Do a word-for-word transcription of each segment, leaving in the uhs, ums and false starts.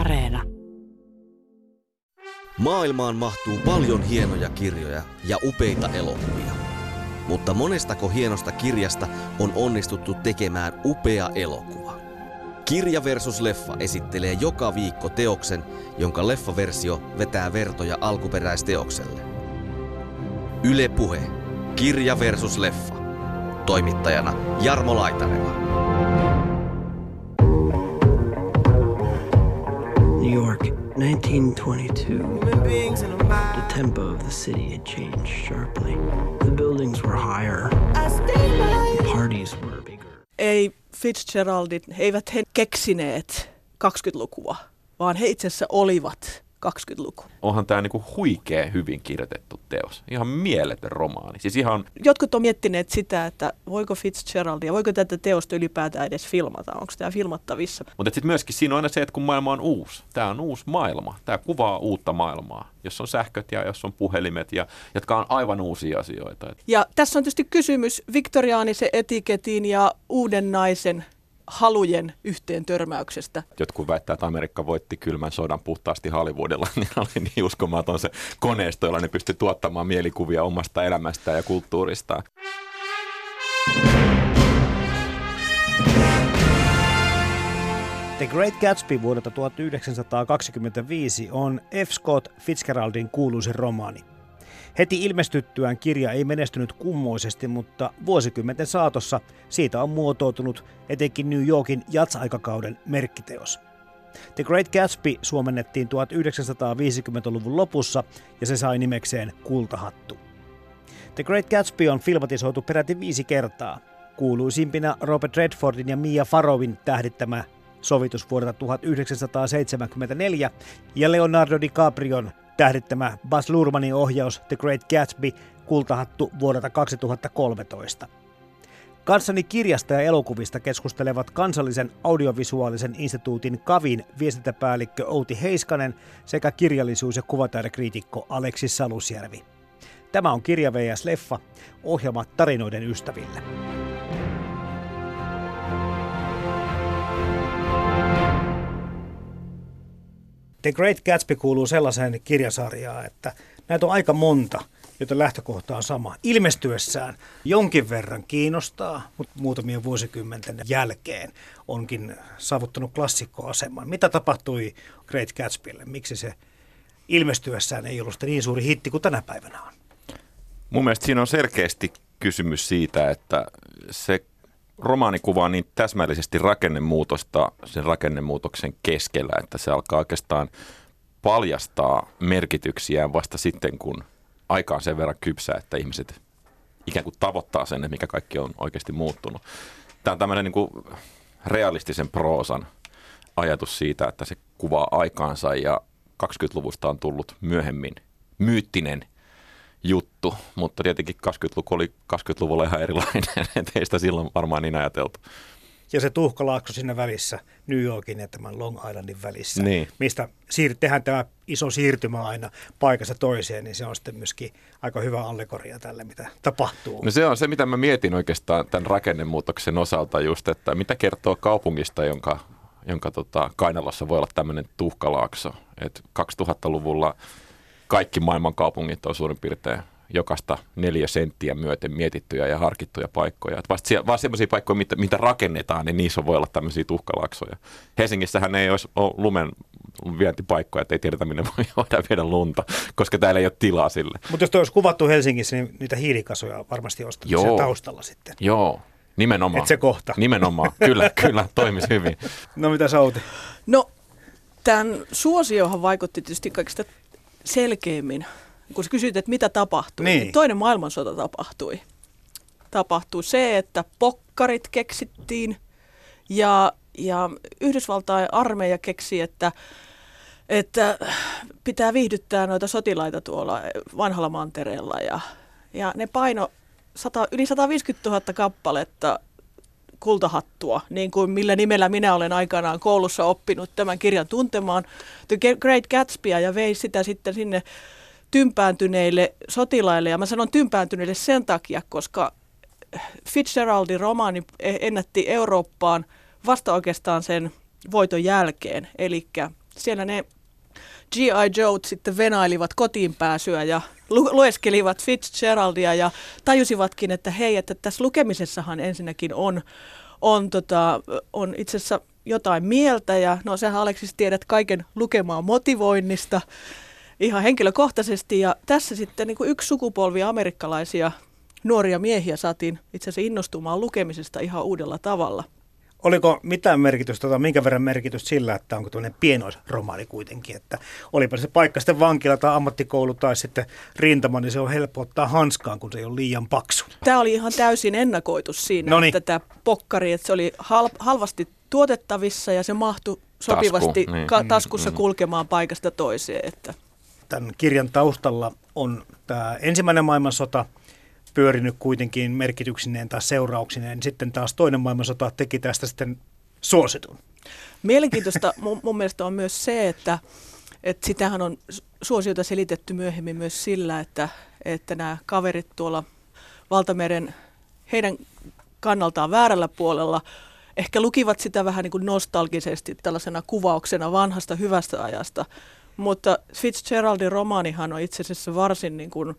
Areena. Maailmaan mahtuu paljon hienoja kirjoja ja upeita elokuvia. Mutta monestako hienosta kirjasta on onnistuttu tekemään upea elokuva? Kirja versus leffa esittelee joka viikko teoksen, jonka leffaversio vetää vertoja alkuperäisteokselle. Yle Puhe. Kirja versus leffa. Toimittajana Jarmo Laitaneva. New York, nineteen twenty-two. The tempo of the city had changed sharply. The buildings were higher. The parties were bigger. Ei Fitzgeraldit, he eivät he keksineet kaksikymmentälukua, vaan he itse asiassa olivat kaksikymmentälukua. Onhan tämä niinku huikea hyvin kirjoitettu teos. Ihan mieletön romaani. Siis ihan... Jotkut on miettineet sitä, että voiko Fitzgeraldia, voiko tätä teosta ylipäätään edes filmata, onko tämä filmattavissa. Mutta sitten myöskin siinä on aina se, että kun maailma on uusi. Tämä on uusi maailma. Tämä kuvaa uutta maailmaa, jossa on sähköt ja jossa on puhelimet, ja, jotka on aivan uusia asioita. Ja tässä on tietysti kysymys viktoriaanisen etiketin ja uuden naisen halujen yhteen törmäyksestä. Jotkut väittää, että Amerikka voitti kylmän sodan puhtaasti Hollywoodilla, niin oli niin uskomaton se koneisto, jolla ne pystyi tuottamaan mielikuvia omasta elämästään ja kulttuuristaan. The Great Gatsby vuodelta tuhatyhdeksänsataakaksikymmentäviisi on F. Scott Fitzgeraldin kuuluisin romaani. Heti ilmestyttyään kirja ei menestynyt kummoisesti, mutta vuosikymmenten saatossa siitä on muotoutunut etenkin New Yorkin jatsaikakauden merkkiteos. The Great Gatsby suomennettiin tuhatyhdeksänsataaviisikymmentäluvun lopussa ja se sai nimekseen Kultahattu. The Great Gatsby on filmatisoitu peräti viisi kertaa. Kuuluisimpina Robert Redfordin ja Mia Farrowin tähdittämä sovitus vuodelta tuhatyhdeksänsataaseitsemänkymmentäneljä ja Leonardo DiCaprion tähdittämä Baz Luhrmannin ohjaus The Great Gatsby, Kultahattu vuodelta kaksituhattakolmetoista. Kanssani kirjasta ja elokuvista keskustelevat kansallisen audiovisuaalisen instituutin KAVIn viestintäpäällikkö Outi Heiskanen sekä kirjallisuus- ja kuvataidekriitikko Aleksis Salusjärvi. Tämä on Kirja versus leffa, ohjelma tarinoiden ystäville. The Great Gatsby kuuluu sellaiseen kirjasarjaan, että näitä on aika monta, joten lähtökohta on sama. Ilmestyessään jonkin verran kiinnostaa, mutta muutamien vuosikymmenten jälkeen onkin saavuttanut klassikkoaseman. Mitä tapahtui Great Gatsbylle? Miksi se ilmestyessään ei ollut niin suuri hitti kuin tänä päivänä on? Mun mielestä siinä on selkeästi kysymys siitä, että se romaani kuvaa niin täsmällisesti rakennemuutosta sen rakennemuutoksen keskellä, että se alkaa oikeastaan paljastaa merkityksiään vasta sitten, kun aika on sen verran kypsää, että ihmiset ikään kuin tavoittaa sen, mikä kaikki on oikeasti muuttunut. Tämä on tämmöinen niin kuin realistisen proosan ajatus siitä, että se kuvaa aikaansa ja kaksikymmentäluvusta on tullut myöhemmin myyttinen juttu, mutta tietenkin kaksikymmentäluku oli kaksikymmentäluvulla ihan erilainen, ettei sitä silloin varmaan niin ajateltu. Ja se tuhkalaakso siinä välissä, New Yorkin ja tämän Long Islandin välissä, niin mistä siir- tehdään tämä iso siirtymä aina paikassa toiseen, niin se on sitten myöskin aika hyvä allegoria tälle, mitä tapahtuu. No se on se, mitä mä mietin oikeastaan tämän rakennemuutoksen osalta just, että mitä kertoo kaupungista, jonka, jonka tota kainalossa voi olla tämmöinen tuhkalaakso, että kaksituhattaluvulla kaikki maailman kaupungit on suurin piirtein jokaista neljä senttiä myöten mietittyjä ja harkittuja paikkoja. Että vasta siellä, vaan sellaisia paikkoja, mitä, mitä rakennetaan, niin niissä voi olla tämmöisiä tuhkalaaksoja. Helsingissähän ei olisi ole lumen vientipaikkoja, että ei tiedetä, minne voi voidaan viedä lunta, koska täällä ei ole tilaa sille. Mutta jos toi olisi kuvattu Helsingissä, niin niitä hiilikasoja varmasti olisi siellä taustalla sitten. Joo, nimenomaan. Et se kohta. Nimenomaan, kyllä, kyllä, toimisi hyvin. No mitä sä Outi? No, tämän suosiohan vaikutti tietysti kaikista selkeimmin, kun sä kysyit, että mitä tapahtui, niin. Niin toinen maailmansota tapahtui. Tapahtui se, että pokkarit keksittiin ja, ja Yhdysvaltain armeija keksi, että, että pitää viihdyttää noita sotilaita tuolla vanhalla mantereella. Ja, ja ne paino sata, yli sataviisikymmentätuhatta kappaletta kultahattua, niin kuin millä nimellä minä olen aikanaan koulussa oppinut tämän kirjan tuntemaan, The Great Gatsbyä, ja vei sitä sitten sinne tympääntyneille sotilaille. Ja mä sanon tympääntyneille sen takia, koska Fitzgeraldin romaani ennätti Eurooppaan vasta oikeastaan sen voiton jälkeen, eli siellä ne G I Joet sitten venailivat kotiin pääsyä ja lueskelivat Fitzgeraldia ja tajusivatkin, että hei, että tässä lukemisessahan ensinnäkin on, on, tota, on itse asiassa jotain mieltä. Ja no sähän, Aleksis, tiedät kaiken lukemaan motivoinnista ihan henkilökohtaisesti. Ja tässä sitten niin kuin yksi sukupolvi amerikkalaisia nuoria miehiä saatiin itse asiassa innostumaan lukemisesta ihan uudella tavalla. Oliko mitään merkitystä, tai minkä verran merkitystä sillä, että onko tämmöinen pienoisromaani kuitenkin, että olipa se paikka sitten vankila tai ammattikoulu tai sitten rintama, niin se on helppo ottaa hanskaan, kun se ei ole liian paksu. Tämä oli ihan täysin ennakoitus siinä, Noniin. Että tämä pokkari, että se oli hal- halvasti tuotettavissa ja se mahtui sopivasti Tasku, niin. ka- taskussa kulkemaan paikasta toiseen. Että. Tämän kirjan taustalla on tämä ensimmäinen maailmansota, pyörinyt kuitenkin merkityksineen tai seurauksineen. Sitten taas toinen maailmansota teki tästä sitten suositun. Mielenkiintoista mun, mun mielestä on myös se, että, että sitähän on suosiota selitetty myöhemmin myös sillä, että, että nämä kaverit tuolla Valtameren, heidän kannaltaan väärällä puolella, ehkä lukivat sitä vähän niin kuin nostalgisesti tällaisena kuvauksena vanhasta hyvästä ajasta. Mutta Fitzgeraldin romaanihan on itse asiassa varsin niin kuin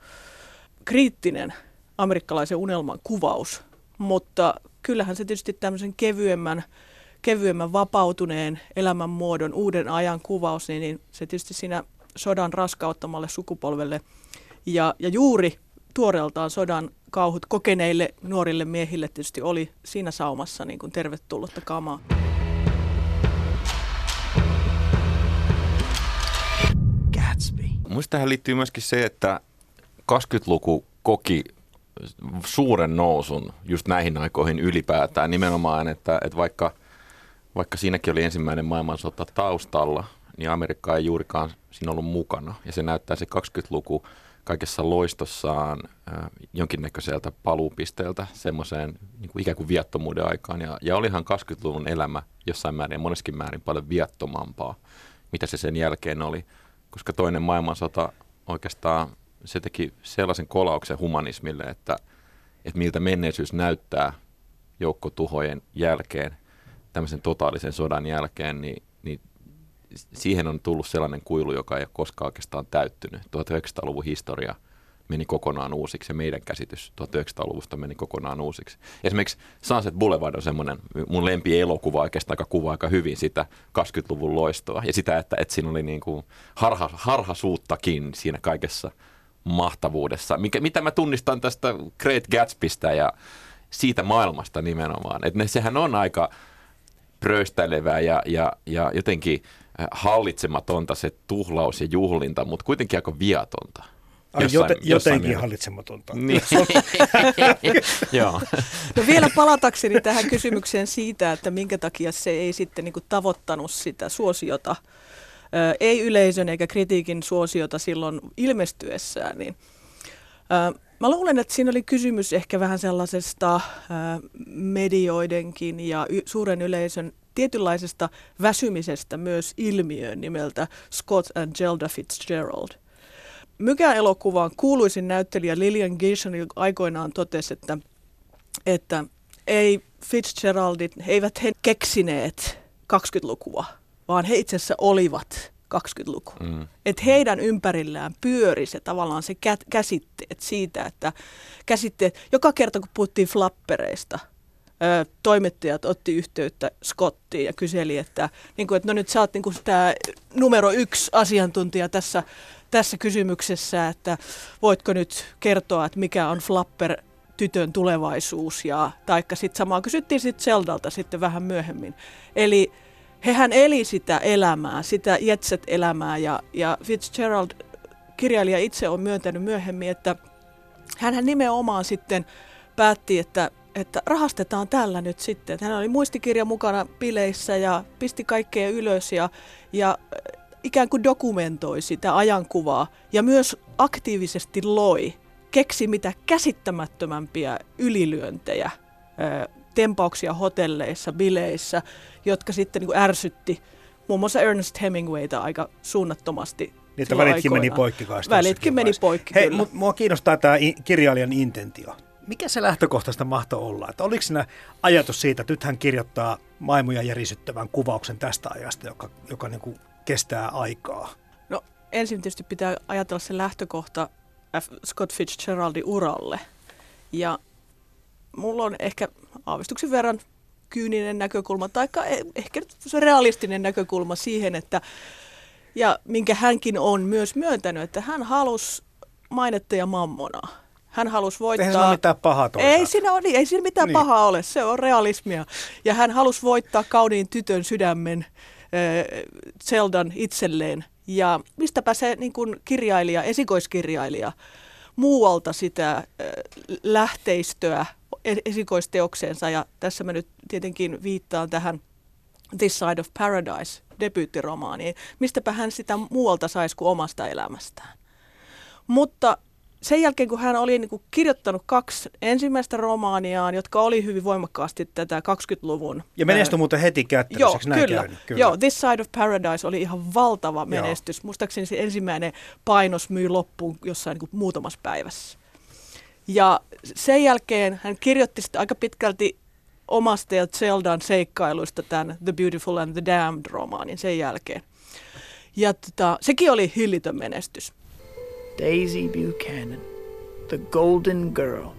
kriittinen amerikkalaisen unelman kuvaus, mutta kyllähän se tietysti tämmöisen kevyemmän, kevyemmän vapautuneen elämänmuodon, uuden ajan kuvaus, niin, niin se tietysti siinä sodan raskauttamalle sukupolvelle ja, ja juuri tuoreeltaan sodan kauhut kokeneille nuorille miehille tietysti oli siinä saumassa niin kuin tervetullutta kamaa. Gatsby. Musta tähän liittyy myöskin se, että kaksikymmentäluku koki suuren nousun just näihin aikoihin ylipäätään nimenomaan, että, että vaikka, vaikka siinäkin oli ensimmäinen maailmansota taustalla, niin Amerikka ei juurikaan siinä ollut mukana. Ja se näyttää se kaksikymmentäluku kaikessa loistossaan äh, jonkinnäköiseltä paluupisteeltä semmoiseen niin kuin ikään kuin viattomuuden aikaan. Ja, ja olihan kaksikymmentäluvun elämä jossain määrin ja moneskin määrin paljon viattomampaa, mitä se sen jälkeen oli, koska toinen maailmansota oikeastaan se teki sellaisen kolauksen humanismille, että, että miltä menneisyys näyttää joukkotuhojen jälkeen, tämmöisen totaalisen sodan jälkeen, niin, niin siihen on tullut sellainen kuilu, joka ei ole koskaan oikeastaan täyttynyt. tuhatyhdeksänsataaluvun historia meni kokonaan uusiksi ja meidän käsitys tuhatyhdeksänsataaluvusta meni kokonaan uusiksi. Esimerkiksi Sunset Boulevard on semmoinen mun lempielokuva oikeastaan, joka kuvaa aika hyvin sitä kaksikymmentäluvun loistoa ja sitä, että, että siinä oli niin kuin harha, harhaisuuttakin siinä kaikessa mahtavuudessa, mikä, mitä mä tunnistan tästä Great Gatsbystä ja siitä maailmasta nimenomaan. Et ne, sehän on aika pröystäilevää ja, ja, ja jotenkin hallitsematonta se tuhlaus ja juhlinta, mutta kuitenkin aika viatonta. Jossain, joten, jossain jotenkin hallitsematonta. Niin. No vielä palatakseni tähän kysymykseen siitä, että minkä takia se ei sitten niin kuin tavoittanut sitä suosiota, ei yleisön eikä kritiikin suosiota silloin ilmestyessään. Niin. Mä luulen, että siinä oli kysymys ehkä vähän sellaisesta medioidenkin ja suuren yleisön tietynlaisesta väsymisestä myös ilmiöön nimeltä Scott and Zelda Fitzgerald. Mykään-elokuvaan kuuluisin näyttelijä Lillian Gish aikoinaan totesi, että, että ei Fitzgeraldit, he eivät he keksineet kaksikymmentälukua. Vaan he itse asiassa olivat kaksikymmentäluku. Mm. Että heidän ympärillään pyöri se tavallaan se käsitteet siitä, että käsitteet, joka kerta kun puhuttiin flappereista, toimittajat otti yhteyttä Scottiin ja kyseli, että, niin kuin, että no nyt sä oot niin kuin tämä numero yksi asiantuntija tässä, tässä kysymyksessä, että voitko nyt kertoa, että mikä on flapper tytön tulevaisuus, ja taikka sitten samaa kysyttiin sitten Zeldalta sitten vähän myöhemmin. Eli hehän eli sitä elämää, sitä jetset-elämää ja, ja Fitzgerald, kirjailija itse on myöntänyt myöhemmin, että hänhän nimenomaan sitten päätti, että, että rahastetaan tällä nyt sitten. Hän oli muistikirja mukana bileissä ja pisti kaikkea ylös ja, ja ikään kuin dokumentoi sitä ajankuvaa ja myös aktiivisesti loi, keksi mitä käsittämättömämpiä ylilyöntejä, tempauksia hotelleissa, bileissä, jotka sitten niin kuin ärsytti muun muassa Ernest Hemingwayta aika suunnattomasti. Niitä välitkin aikoina. Meni poikki. Välitkin meni poikki, Hei, kyllä. Mua kiinnostaa tämä kirjailijan intentio. Mikä se lähtökohtaista mahtoi olla? Että oliko siinä ajatus siitä, että nyt hän kirjoittaa maailmoja järisyttävän kuvauksen tästä ajasta, joka, joka niin kuin kestää aikaa? No ensin tietysti pitää ajatella se lähtökohta F. Scott Fitzgeraldin uralle. Ja mulla on ehkä aavistuksen verran kyyninen näkökulma, tai ehkä se realistinen näkökulma siihen, että, ja minkä hänkin on myös myöntänyt, että hän halusi mainetta ja mammonaa. Hän halusi voittaa... Ei siinä ole mitään pahaa toisaalta. Ei siinä, ole, ei siinä mitään niin. pahaa ole, se on realismia. Ja hän halusi voittaa kauniin tytön sydämen äh, Zeldan itselleen. Ja mistäpä se niin kuin kirjailija, esikoiskirjailija, muualta sitä äh, lähteistöä esikoisteokseensa. Ja tässä mä nyt tietenkin viittaan tähän This Side of Paradise -debyyttiromaaniin. Mistäpä hän sitä muualta saisi kuin omasta elämästään. Mutta... Sen jälkeen, kun hän oli niin kuin kirjoittanut kaksi ensimmäistä romaaniaan, jotka oli hyvin voimakkaasti tätä kaksikymmentäluvun... Ja menestyi muuten heti kättelyseksi näin kyllä. Käynyt, kyllä. Joo, This Side of Paradise oli ihan valtava menestys. Joo. Muistaakseni se ensimmäinen painos myi loppuun jossain niin kuin muutamassa päivässä. Ja sen jälkeen hän kirjoitti sitten aika pitkälti omasta ja Zeldan seikkailuista tämän The Beautiful and the Damned -romaanin sen jälkeen. Ja tota, sekin oli hillitön menestys. Daisy Buchanan, the golden girl.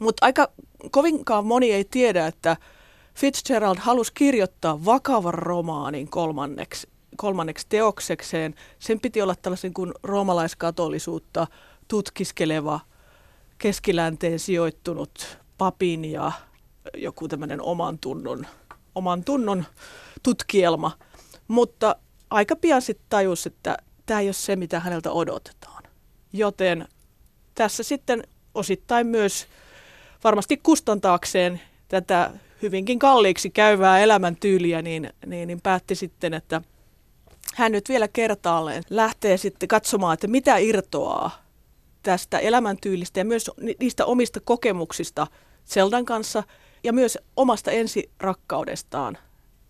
Mutta aika kovinkaan moni ei tiedä, että Fitzgerald halusi kirjoittaa vakavan romaanin kolmanneksi, kolmanneksi teoksekseen. Sen piti olla tällaisen kuin roomalaiskatolisuutta tutkiskeleva, keskilänteen sijoittunut papin ja joku tämmöinen oman tunnon, oman tunnon tutkielma. Mutta aika pian sitten tajusi, että tämä ei ole se, mitä häneltä odotetaan. Joten tässä sitten osittain myös varmasti kustantaakseen tätä hyvinkin kalliiksi käyvää elämäntyyliä, niin, niin, niin päätti sitten, että hän nyt vielä kertaalleen lähtee sitten katsomaan, että mitä irtoaa tästä elämäntyylistä ja myös niistä omista kokemuksista Zeldan kanssa ja myös omasta ensirakkaudestaan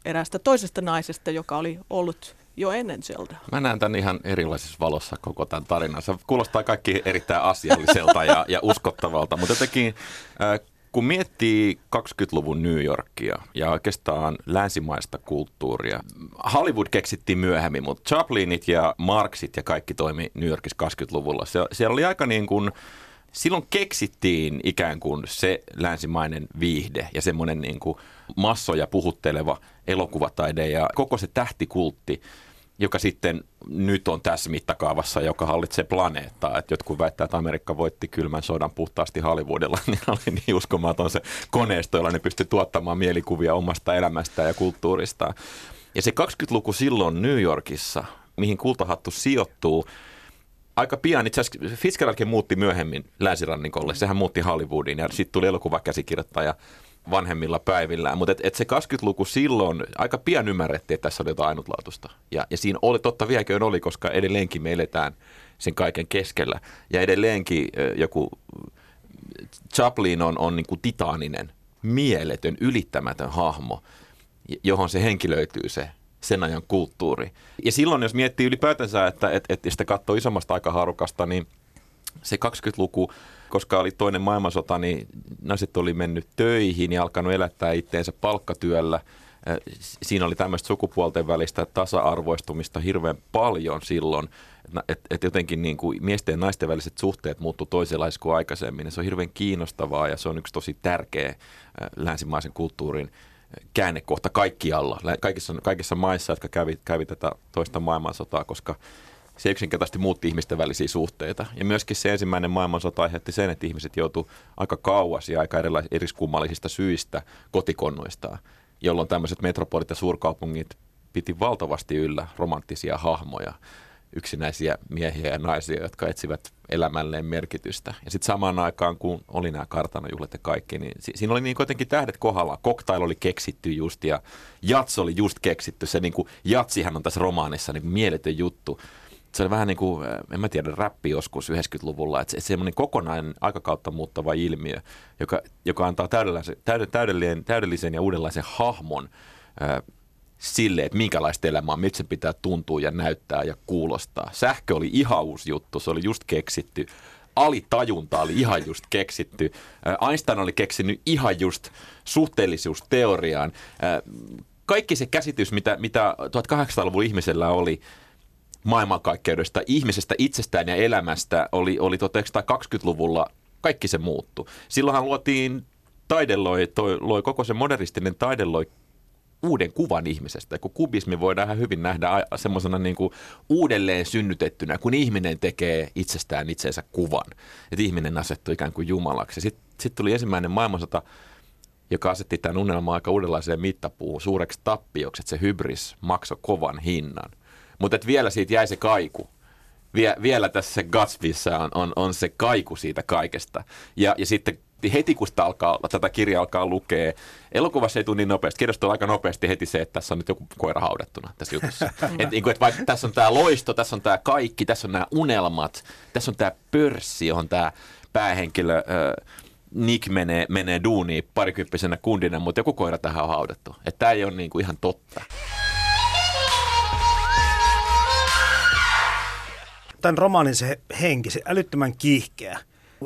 eräästä toisesta naisesta, joka oli ollut... jo ennen Zeldaa. Mä näen tämän ihan erilaisessa valossa koko tämän tarinan. Se kuulostaa kaikki erittäin asialliselta ja, ja uskottavalta, mutta jotenkin äh, kun miettii kaksikymmentäluvun New Yorkia ja oikeastaan länsimaista kulttuuria, Hollywood keksittiin myöhemmin, mutta Chaplinit ja Marxit ja kaikki toimi New Yorkissa kaksikymmentäluvulla. Se, siellä oli aika niin kuin, silloin keksittiin ikään kuin se länsimainen viihde ja semmoinen niin kuin massoja puhutteleva elokuvataide ja koko se tähtikultti, joka sitten nyt on tässä mittakaavassa, joka hallitsee planeettaa. Et jotkut väittää, että Amerikka voitti kylmän sodan puhtaasti Hollywoodilla, niin oli niin uskomaton se koneisto, jolla ne pystyi tuottamaan mielikuvia omasta elämästään ja kulttuuristaan. Ja se kaksikymmentäluku silloin New Yorkissa, mihin Kultahattu sijoittuu, aika pian, itse asiassa Fitzgeraldkin muutti myöhemmin länsirannikolle, sehän muutti Hollywoodiin ja sitten tuli elokuvakäsikirjoittaja vanhemmilla päivillä, mutta et, et se kaksikymmentäluku silloin aika pian ymmärrettiin, että tässä oli jotain ainutlaatuista. Ja, ja siinä oli, totta vieläkin oli, koska edelleenkin me eletään sen kaiken keskellä. Ja edelleenkin joku Chaplin on, on niin kuin titaaninen, mieletön, ylittämätön hahmo, johon se henkilöityy se sen ajan kulttuuri. Ja silloin, jos miettii ylipäätänsä, että et, et, sitä katsoo isommasta aikahaarukasta, niin se kaksikymmentäluku, koska oli toinen maailmansota, niin naiset oli mennyt töihin ja alkanut elättää itteensä palkkatyöllä. Siinä oli tämmöistä sukupuolten välistä tasa-arvoistumista hirveän paljon silloin, että et jotenkin niin kuin miesten ja naisten väliset suhteet muuttui toisenlaisiksi kuin aikaisemmin. Ja se on hirveän kiinnostavaa ja se on yksi tosi tärkeä länsimaisen kulttuurin käännekohta kaikkialla, kaikissa, kaikissa maissa, jotka kävi, kävi tätä toista maailmansotaa, koska se yksinkertaisesti muutti ihmisten välisiä suhteita. Ja myöskin se ensimmäinen maailmansota aiheutti sen, että ihmiset joutuivat aika kauas ja aika eriskummallisista syistä kotikonnuistaan, jolloin tämmöiset metropolit ja suurkaupungit piti valtavasti yllä romanttisia hahmoja, yksinäisiä miehiä ja naisia, jotka etsivät elämälleen merkitystä. Ja sitten samaan aikaan, kun oli nämä kartanojuhlat ja kaikki, niin si- siinä oli niin kuitenkin tähdet kohdalla. Cocktail oli keksitty just ja jats oli just keksitty. Se niin kuin, jatsihan on tässä romaanissa niin kuin mieletön juttu. Se oli vähän niin kuin, en mä tiedä, räppi joskus yhdeksänkymmentäluvulla, että se on kokonainen aikakautta muuttava ilmiö, joka, joka antaa täydellisen, täydellisen, täydellisen ja uudenlaisen hahmon äh, sille, että minkälaista elämää, miltä sen pitää tuntua ja näyttää ja kuulostaa. Sähkö oli ihan uusi juttu, se oli just keksitty. Alitajunta oli ihan just keksitty. Einstein oli keksinyt ihan just suhteellisuusteoriaan. kaikki se käsitys, mitä, mitä tuhatkahdeksansataaluvun ihmisellä oli maailmankaikkeudesta, ihmisestä itsestään ja elämästä, oli, oli tuhatyhdeksänsataakaksikymmentäluvulla, kaikki se muuttui. Silloinhan luotiin taideloi, toi, loi koko se modernistinen taideloi uuden kuvan ihmisestä, kun kubismi voidaan hyvin nähdä semmoisena niin kuin uudelleen synnytettynä, kun ihminen tekee itsestään itseensä kuvan. Että ihminen asettui ikään kuin jumalaksi. Sitten sit tuli ensimmäinen maailmansota, joka asetti tämän unelman aika uudenlaiseen mittapuuhun suureksi tappioksi, että se hybris maksoi kovan hinnan. Mutta vielä siitä jäi se kaiku. Vie, vielä tässä Gatsbyssä on, on, on se kaiku siitä kaikesta. Ja, ja sitten heti kun sitä alkaa, tätä kirjaa alkaa lukea, elokuvassa ei tule niin nopeasti, kirjasta on aika nopeasti heti se, että tässä on nyt joku koira haudattuna tässä jutussa. et, et vaikka tässä on tämä loisto, tässä on tämä kaikki, tässä on nämä unelmat, tässä on tämä pörssi, johon tämä päähenkilö äh, Nick menee, menee duuniin parikymppisenä kundina, mutta joku koira tähän on haudattu. Että tämä ei ole niinku ihan totta. Tämän romaanin se henki, se älyttömän kiihkeä,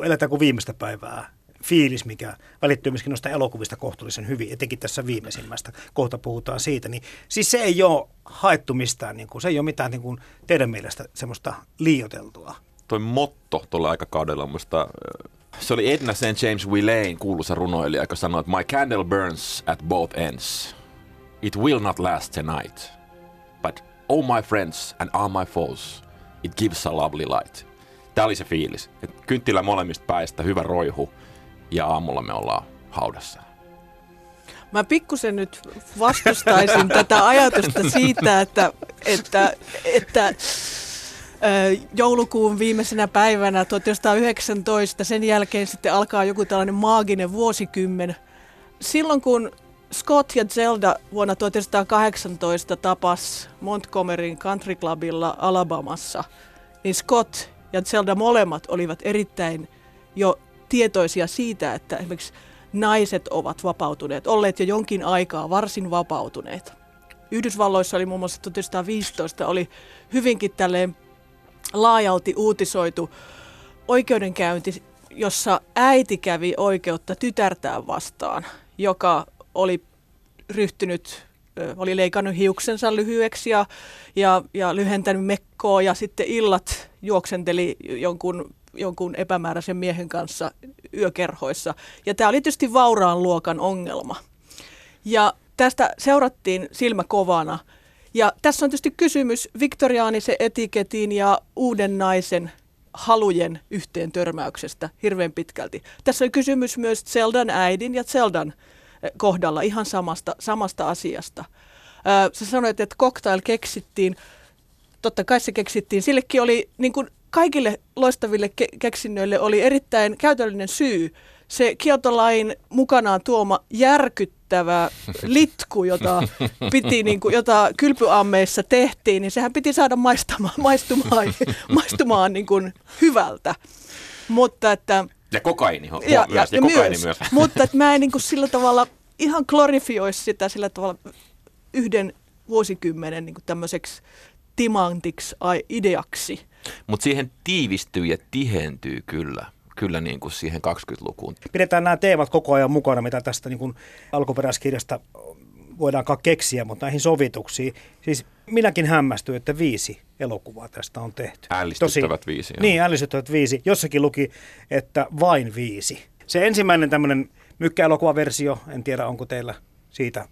eletään kuin viimeistä päivää. Fiilis, mikä välittyy myöskin noista elokuvista kohtuullisen hyvin, etenkin tässä viimeisimmästä, kohta puhutaan siitä, niin siis se ei ole haettu mistään, niin kuin, se ei ole mitään niin kuin teidän mielestä semmoista liioiteltua. Toi motto tuolla aikakaudella on musta, se oli Edna Saint James W. Lane, kuuluisa runoilija, joka sanoi, että my candle burns at both ends. It will not last tonight, but oh my friends and all my foes, it gives a lovely light. Tämä oli se fiilis, että kynttilä molemmista päistä, hyvä roihu. Ja aamulla me ollaan haudassa. Mä pikkusen nyt vastustaisin tätä ajatusta siitä, että, että, että joulukuun viimeisenä päivänä tuhatyhdeksänsataayhdeksäntoista, sen jälkeen sitten alkaa joku tällainen maaginen vuosikymmen. Silloin kun Scott ja Zelda vuonna tuhatyhdeksänsataakahdeksantoista tapas Montgomeryn Country Clubilla Alabamassa, niin Scott ja Zelda molemmat olivat erittäin jo tietoisia siitä, että esimerkiksi naiset ovat vapautuneet, olleet jo jonkin aikaa varsin vapautuneet. Yhdysvalloissa oli muun muassa tuhatyhdeksänsataaviisitoista oli hyvinkin tälleen laajalti uutisoitu oikeudenkäynti, jossa äiti kävi oikeutta tytärtään vastaan, joka oli ryhtynyt, oli leikannut hiuksensa lyhyeksi ja, ja, ja lyhentänyt mekkoa ja sitten illat juoksenteli jonkun jonkun epämääräisen miehen kanssa yökerhoissa. Ja tämä oli tietysti vauraan luokan ongelma. Ja tästä seurattiin silmä kovana. Ja tässä on tietysti kysymys viktoriaanisen etiketin ja uuden naisen halujen yhteen törmäyksestä hirveän pitkälti. Tässä on kysymys myös Zeldan äidin ja Zeldan kohdalla ihan samasta, samasta asiasta. Äh, sä sanoit, että cocktail keksittiin. Totta kai se keksittiin. Sillekin oli niin kuin kaikille loistaville ke- keksinnöille oli erittäin käytännöllinen syy. Se Kiotolain mukanaan tuoma järkyttävä litku, jota, piti, niin kuin, jota kylpyammeissa tehtiin, niin sehän piti saada maistumaan, maistumaan, maistumaan niin kuin hyvältä. Mutta, että, ja kokaiini myös. Ja, ja, ja kokaiini myös. Mutta että mä en niin kuin sillä tavalla ihan glorifioi sitä sillä tavalla yhden vuosikymmenen niin kuin tämmöiseksi timantiksi ideaksi. Mutta siihen tiivistyy ja tihentyy kyllä, kyllä niin kuin siihen kaksikymmentälukuun. Pidetään nämä teemat koko ajan mukana, mitä tästä niin kuin alkuperäiskirjasta voidaankaan keksiä, mutta näihin sovituksiin. Siis minäkin hämmästyin, että viisi elokuvaa tästä on tehty. Ällistyttävät Tosi, viisi. Joo. Niin, ällistyttävät viisi. Jossakin luki, että vain viisi. Se ensimmäinen tämmöinen mykkäelokuvaversio, en tiedä onko teillä siitä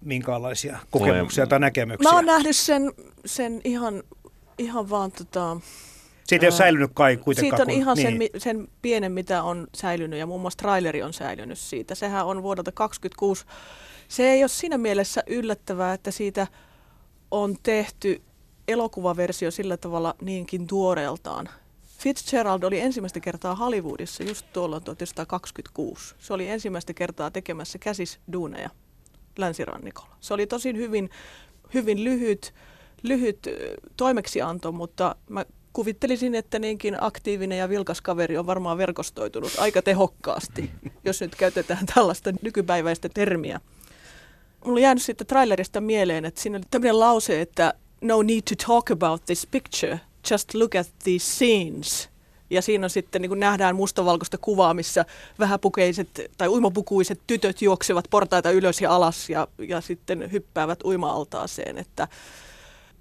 minkälaisia kokemuksia tai näkemyksiä. Mä oon nähnyt sen, sen ihan... Ihan vaan tota... Siitä ei ole säilynyt kai kuitenkaan. Siitä on ihan niin. sen, sen pienen, mitä on säilynyt ja muun muassa traileri on säilynyt siitä. Sehän on vuodelta kaksikymmentäkuusi. Se ei ole siinä mielessä yllättävää, että siitä on tehty elokuvaversio sillä tavalla niinkin tuoreeltaan. Fitzgerald oli ensimmäistä kertaa Hollywoodissa just tuolloin tuhatyhdeksänsataakaksikymmentäkuusi. Se oli ensimmäistä kertaa tekemässä käsisduuneja länsirannikolla. Se oli tosin hyvin, hyvin lyhyt. lyhyt toimeksianto, mutta mä kuvittelisin, että niinkin aktiivinen ja vilkas kaveri on varmaan verkostoitunut aika tehokkaasti, jos nyt käytetään tällaista nykypäiväistä termiä. Mulla on jäänyt siitä trailerista mieleen, että siinä oli tämmöinen lause, että no need to talk about this picture, just look at these scenes. Ja siinä on sitten, niin kuin nähdään mustavalkoista kuvaa, missä vähäpukeiset tai uimapukuiset tytöt juoksevat portaita ylös ja alas ja, ja sitten hyppäävät uima-altaaseen. Että,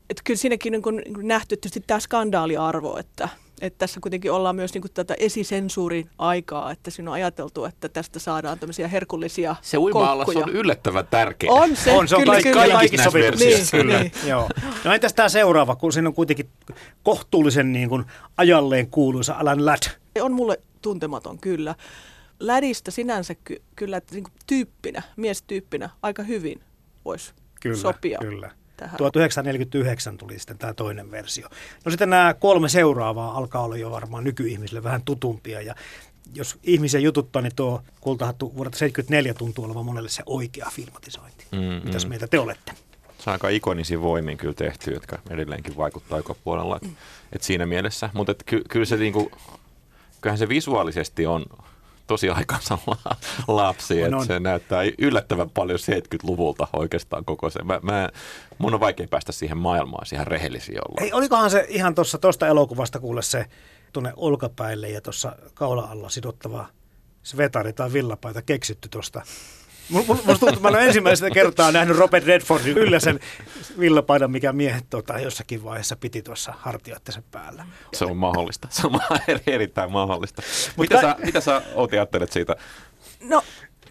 että kyllä siinäkin on niin kuin nähty tietysti tämä skandaaliarvo, että, että tässä kuitenkin ollaan myös niin kuin tätä esisensuurin aikaa, että siinä on ajateltu, että tästä saadaan tämmöisiä herkullisia koukkuja. Se uima-allas on yllättävän tärkeä. On se, on, se on kyllä, kaikki, kyllä. Kaikissa versioissa. Niin, kyllä. Niin. Joo. No entäs tämä seuraava, kun siinä on kuitenkin kohtuullisen niin kuin ajalleen kuuluisa Alan Ladd. On mulle tuntematon, kyllä. Laddista sinänsä ky- kyllä niin kuin tyyppinä, miestyyppinä aika hyvin voisi kyllä, sopia. Kyllä. Tähän. tuhatyhdeksänsataaneljäkymmentäyhdeksän tuli sitten tämä toinen versio. No sitten nämä kolme seuraavaa alkaa olla jo varmaan nykyihmisille vähän tutumpia. Ja jos ihmisiä jututtaa, niin tuo Kultahattu vuodelta seitsemänkymmentäneljä tuntuu olevan monelle se oikea filmatisointi. Mm-hmm. Mitäs mieltä te olette? Se on aika ikonisin voimin kyllä tehty, jotka edelleenkin vaikuttaa joka puolella. Mm. Et siinä mielessä. Mutta ky- kyllä se, niinku, kyllähän se visuaalisesti on tosi aikansa lapsi, että se näyttää yllättävän paljon seitsemänkymmentäluvulta oikeastaan koko se. Mä, mä, mun on vaikea päästä siihen maailmaan, siihen rehellisiin ollaan. Ei, olikohan se ihan tuossa tuosta elokuvasta kuule se tuonne olkapäille ja tuossa kaula alla sidottava svetari tai villapaita keksitty tuosta. Musta tuntuu, että mä olen ensimmäistä kertaa nähnyt Robert Redfordin yllä sen villapaidan, mikä miehet tuota, jossakin vaiheessa piti tuossa hartioittensa päällä. Se on mahdollista. Se on erittäin mahdollista. Mitä, Mutta... sä, mitä sä, Outi, ajattelet siitä? No,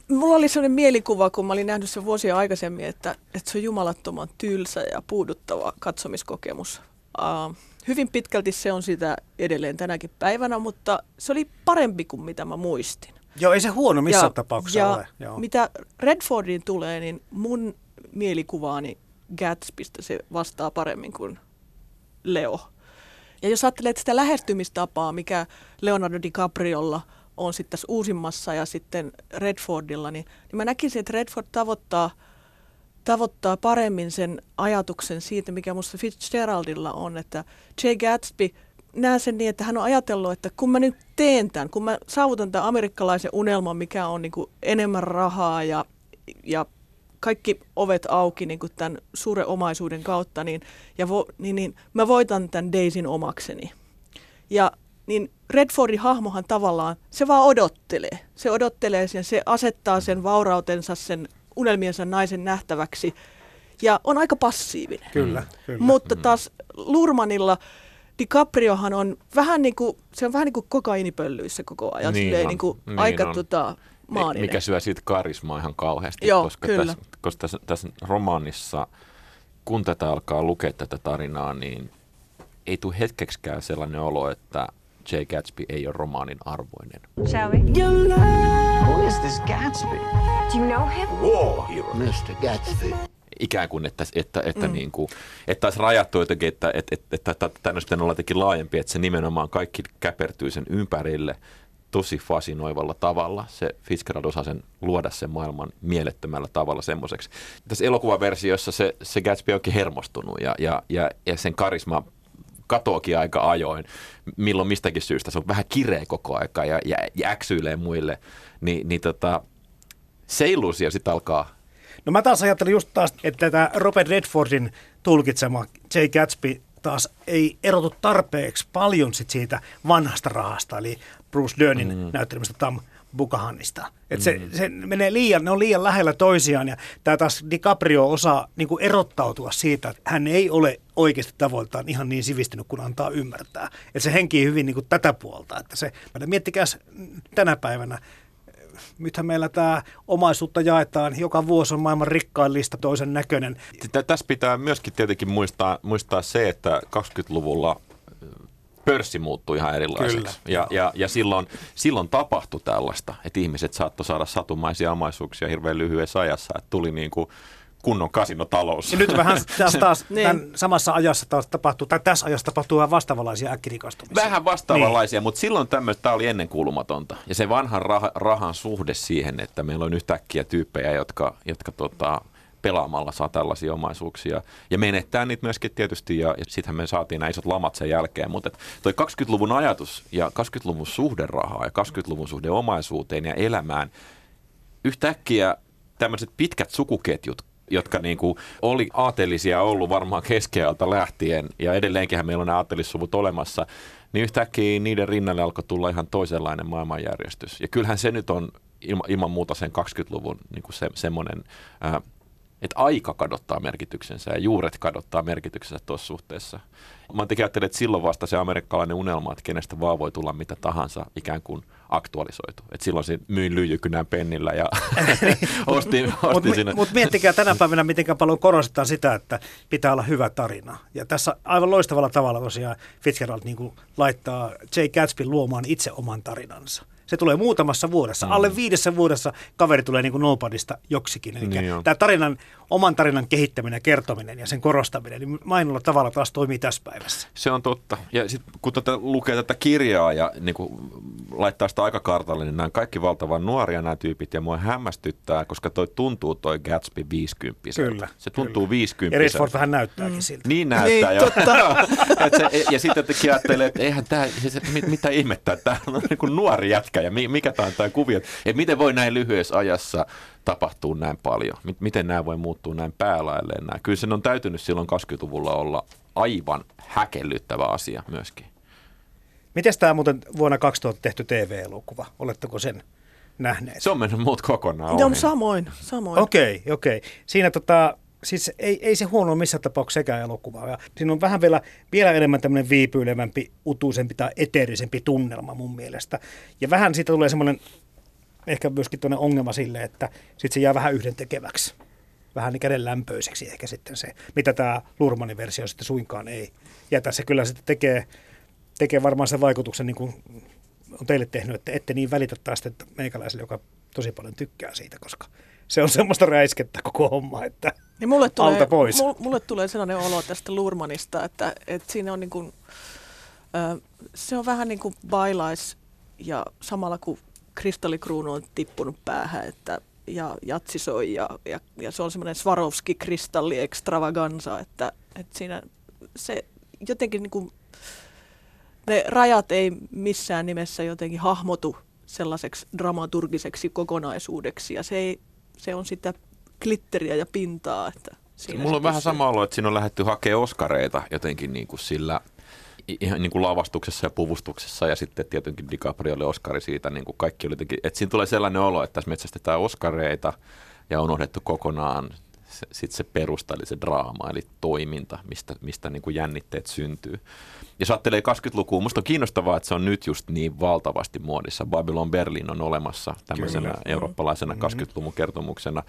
mulla oli sellainen mielikuva, kun mä olin nähnyt sen vuosia aikaisemmin, että, että se on jumalattoman tylsä ja puuduttava katsomiskokemus. Uh, hyvin pitkälti se on sitä edelleen tänäkin päivänä, mutta se oli parempi kuin mitä mä muistin. Joo, ei se huono missään ja, tapauksessa ja ole. Joo. Mitä Redfordiin tulee, niin mun mielikuvaani Gatsbystä se vastaa paremmin kuin Leo. Ja jos ajattelee sitä lähestymistapaa, mikä Leonardo DiCapriolla on sitten tässä uusimmassa ja sitten Redfordilla, niin, niin mä näkisin, että Redford tavoittaa, tavoittaa paremmin sen ajatuksen siitä, mikä musta Fitzgeraldilla on, että J. Gatsby... Näen sen niin, että hän on ajatellut, että kun mä nyt teen tämän, kun mä saavutan tämän amerikkalaisen unelman, mikä on niin kuin enemmän rahaa ja, ja kaikki ovet auki niin kuin tämän suuren omaisuuden kautta, niin, ja vo, niin, niin mä voitan tämän Daisyn omakseni. Ja niin Redfordin hahmohan tavallaan, se vaan odottelee. Se odottelee sen, se asettaa sen vaurautensa, sen unelmiensa naisen nähtäväksi ja on aika passiivinen. Kyllä, kyllä. Mutta taas Luhrmannilla... DiCapriohan on vähän niin kuin, se on vähän niin kuin kokainipöllyissä koko ajan, niin silleen on, niin kuin niin aika tota, maaninen. Mikä syö siitä karismaa ihan kauheasti, joo, koska, tässä, koska tässä, tässä romaanissa, kun tätä alkaa lukea tätä tarinaa, niin ei tule hetkeksikään sellainen olo, että J. Gatsby ei ole romaanin arvoinen. Shall we? Who is this Gatsby? Do you know him? War hero, mister Gatsby. Ikään kuin, että, että, että, mm. niin kuin, että olisi rajattu jotenkin, että, että, että, että tänne sitten ollaan jotenkin laajempi, että se nimenomaan kaikki käpertyy sen ympärille tosi fasinoivalla tavalla. Se Fitzgerald osaa sen luoda sen maailman mielettömällä tavalla semmoiseksi. Tässä elokuvaversiossa se, se Gatsby onkin hermostunut ja, ja, ja, ja sen karisma katoakin aika ajoin, milloin mistäkin syystä. Se on vähän kireä koko aika ja, ja, ja äksyilee muille, Ni, niin tota, se illuusio sitten alkaa... No mä taas ajattelin just taas, että tämä Robert Redfordin tulkitsema J. Gatsby taas ei erotu tarpeeksi paljon sit siitä vanhasta rahasta, eli Bruce Dernin mm-hmm. näyttelemistä Tam Buchahanista. Et mm-hmm. se, se menee liian, ne on liian lähellä toisiaan ja tämä taas DiCaprio osaa niinku erottautua siitä, että hän ei ole oikeasti tavoiltaan ihan niin sivistynyt, kun antaa ymmärtää. Et se henkii hyvin niinku tätä puolta, että se, miettikääs tänä päivänä. Nythän meillä tämä omaisuutta jaetaan. Joka vuosi on maailman rikkain lista toisen näköinen. Tässä pitää myöskin tietenkin muistaa, muistaa se, että kaksikymmentäluvulla pörssi muuttui ihan erilaiseksi. Ja, ja, ja silloin, silloin tapahtui tällaista, että ihmiset saattoi saada satumaisia omaisuuksia hirveän lyhyessä ajassa. Että tuli niin kuin kunnon kasinotalous. Ja nyt vähän taas, taas niin. samassa ajassa taas tapahtuu, tai tässä ajassa tapahtuu vähän vastaavanlaisia äkkirikastumisia. Vähän vastaavanlaisia, niin. Mutta silloin tämmöistä, tämä oli ennenkuulumatonta. Ja se vanhan rah, rahan suhde siihen, että meillä on yhtäkkiä tyyppejä, jotka, jotka tota, pelaamalla saa tällaisia omaisuuksia. Ja menettää niitä myöskin tietysti, ja, ja sittenhän me saatiin nämä isot lamat sen jälkeen. Mutta toi kaksikymmentäluvun ajatus ja kaksikymmentäluvun suhde rahaa ja kaksikymmentäluvun suhde omaisuuteen ja elämään, yhtäkkiä tämmöiset pitkät sukuketjut jotka niin kuin oli aatelisia ollut varmaan keskiajalta lähtien, ja edelleenkin meillä on nämä aatelissuvut olemassa, niin yhtäkkiä niiden rinnalle alkoi tulla ihan toisenlainen maailmanjärjestys. Ja kyllähän se nyt on ilma, ilman muuta sen kaksikymmentäluvun niin kuin se, semmoinen, ää, että aika kadottaa merkityksensä ja juuret kadottaa merkityksensä tuossa suhteessa. Mä tekin ajattelin, että silloin vasta se amerikkalainen unelma, että kenestä vaan voi tulla mitä tahansa, ikään kuin aktualisoitu. Et silloin se myin lyijykynään pennillä ja ostin, ostin sinne. Mutta miettikää tänä päivänä, miten paljon korostetaan sitä, että pitää olla hyvä tarina. Ja tässä aivan loistavalla tavalla tosiaan Fitzgerald niin kuin laittaa J. Gatsbyn luomaan itse oman tarinansa. Se tulee muutamassa vuodessa. Mm. Alle viidessä vuodessa kaveri tulee niin kuin nobodysta joksikin. Eli niin tämä tarinan, oman tarinan kehittäminen ja kertominen ja sen korostaminen, niin mainilla tavalla taas toimii tässä päivässä. Se on totta. Ja sitten kun tätä, lukee tätä kirjaa ja niin kuin laittaa sitä aikakartalle, niin nämä on kaikki valtavan nuoria nämä tyypit. Ja mua hämmästyttää, koska toi tuntuu toi Gatsby viisikymppiseltä. Kyllä. Se tuntuu viisikymppiseltä. Ja Redford vähän näyttääkin siltä. Niin näyttää niin, jo. Totta. se, ja sitten jotenkin ajattelee, että eihän tämä, se, mit, mitä ihmettä, että tämä on niin kuin nuori jätkä. Ja mikä tämä on tämä kuvio, että miten voi näin lyhyessä ajassa tapahtua näin paljon? Miten nämä voi muuttua näin päälailleen? Kyllä sen on täytynyt silloin kaksikymmentäluvulla olla aivan häkellyttävä asia myöskin. Mites tämä muuten vuonna kaksituhatta tehty T V-elokuva? Oletteko sen nähneet? Se on mennyt muut kokonaan ohi. No samoin, samoin. Okei, okei. Siinä tota... Siis ei, ei se huono missään tapauksessa sekään elokuvaa. Ja siinä on vähän vielä, vielä enemmän tämmöinen viipyilevämpi, utuisempi tai eteerisempi tunnelma mun mielestä. Ja vähän siitä tulee semmoinen, ehkä myöskin tuonne ongelma sille, että sitten se jää vähän yhdentekeväksi. Vähän niin käden lämpöiseksi ehkä sitten se, mitä tämä Luhrmannin versio sitten suinkaan ei jätä. Se kyllä sitten tekee, tekee varmaan sen vaikutuksen, niin kuin on teille tehnyt, että ette niin välitä taas meikäläiselle, joka tosi paljon tykkää siitä, koska se on semmoista räiskettä koko homma, että niin mulle tulee, alta pois. Mulle tulee sellainen olo tästä Luhrmannista, että, että siinä on niin kuin, se on vähän niin kuin bailais ja samalla kun kristallikruunu on tippunut päähän että, ja jatsi soi ja, ja, ja se on semmoinen Swarovski-kristalli extravaganza, että, että siinä se jotenkin niin kuin, ne rajat ei missään nimessä jotenkin hahmotu sellaiseksi dramaturgiseksi kokonaisuudeksi ja se, ei, se on sitä glitteriä ja pintaa. Että siinä mulla on vähän sama olo, että siinä on lähdetty hakemaan oskareita jotenkin niin kuin sillä ihan niin kuin lavastuksessa ja puvustuksessa ja sitten tietenkin DiCaprio oli oskari siitä, niin kuin kaikki oli jotenkin, että siinä tulee sellainen olo, että tässä metsästetään oskareita ja on unohdettu kokonaan se, sit se perusta, eli se draama, eli toiminta, mistä, mistä niin kuin jännitteet syntyy. Jos ajattelee kaksikymmentälukua, musta on kiinnostavaa, että se on nyt just niin valtavasti muodissa. Babylon Berlin on olemassa tämmöisenä Kyllä. eurooppalaisena kaksikymmentäluvun kertomuksena.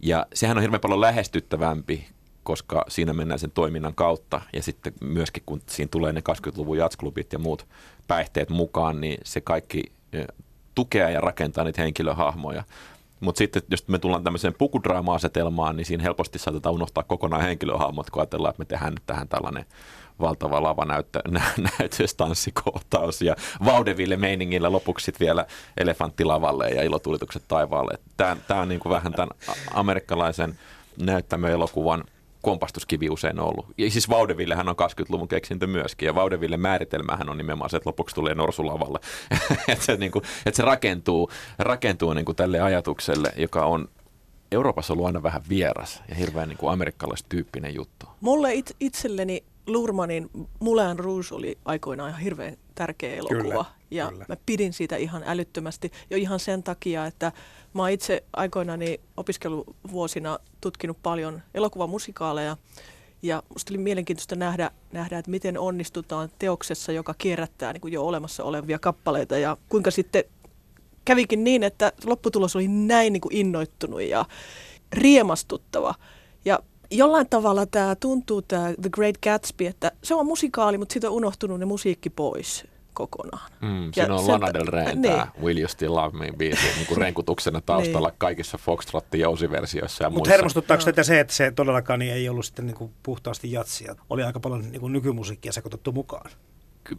Ja sehän on hirveän paljon lähestyttävämpi, koska siinä mennään sen toiminnan kautta. Ja sitten myöskin, kun siinä tulee ne kaksikymmentäluvun jazzklubit ja muut päihteet mukaan, niin se kaikki tukee ja rakentaa niitä henkilöhahmoja. Mutta sitten, jos me tullaan tämmöiseen pukudraama-asetelmaan, niin siinä helposti saatetaan unohtaa kokonaan henkilöhahmot, kun ajatellaan, että me tehdään nyt tähän tällainen valtava lavanäytös, tanssikohtaus ja vaudeville meiningillä lopuksi sit vielä elefanttilavalle ja ilotulitukset taivaalle. Tämä on niinku vähän tämän amerikkalaisen näyttämöelokuvan kompastuskivi usein ollut. Ja siis vaudevillehän on kaksikymmentäluvun keksintö myöskin, ja vaudeville määritelmähän on nimenomaan se, että lopuksi tulee norsulavalle. että se, niinku, et se rakentuu, rakentuu niinku tälle ajatukselle, joka on Euroopassa ollut aina vähän vieras ja hirveän niinku amerikkalaistyyppinen juttu. Mulle it- itselleni Luhrmannin Moulin Rouge oli aikoinaan ihan hirveän tärkeä elokuva kyllä, ja kyllä. Mä pidin siitä ihan älyttömästi jo ihan sen takia, että mä oon itse aikoinaan opiskeluvuosina tutkinut paljon elokuvamusikaaleja ja musta oli mielenkiintoista nähdä, nähdä, että miten onnistutaan teoksessa, joka kierrättää niin kuin jo olemassa olevia kappaleita ja kuinka sitten kävikin niin, että lopputulos oli näin niin kuin innoittunut ja riemastuttava ja jollain tavalla tämä tuntuu, tämä The Great Gatsby, että se on musikaali, mutta siitä on unohtunut ne musiikki pois kokonaan. Mm, siinä on Lana Del Reyn niin. Tämä Will You Still Love Me -biisi niin kuin renkutuksena taustalla niin. Kaikissa Foxtrotti- ja Ousi-versioissa ja muissa. Mutta hermostuttaako no. se, että se todellakaan niin ei ollut sitten niin kuin puhtaasti jatsia? Oli aika paljon niin kuin nykymusiikkia sekoitettu mukaan.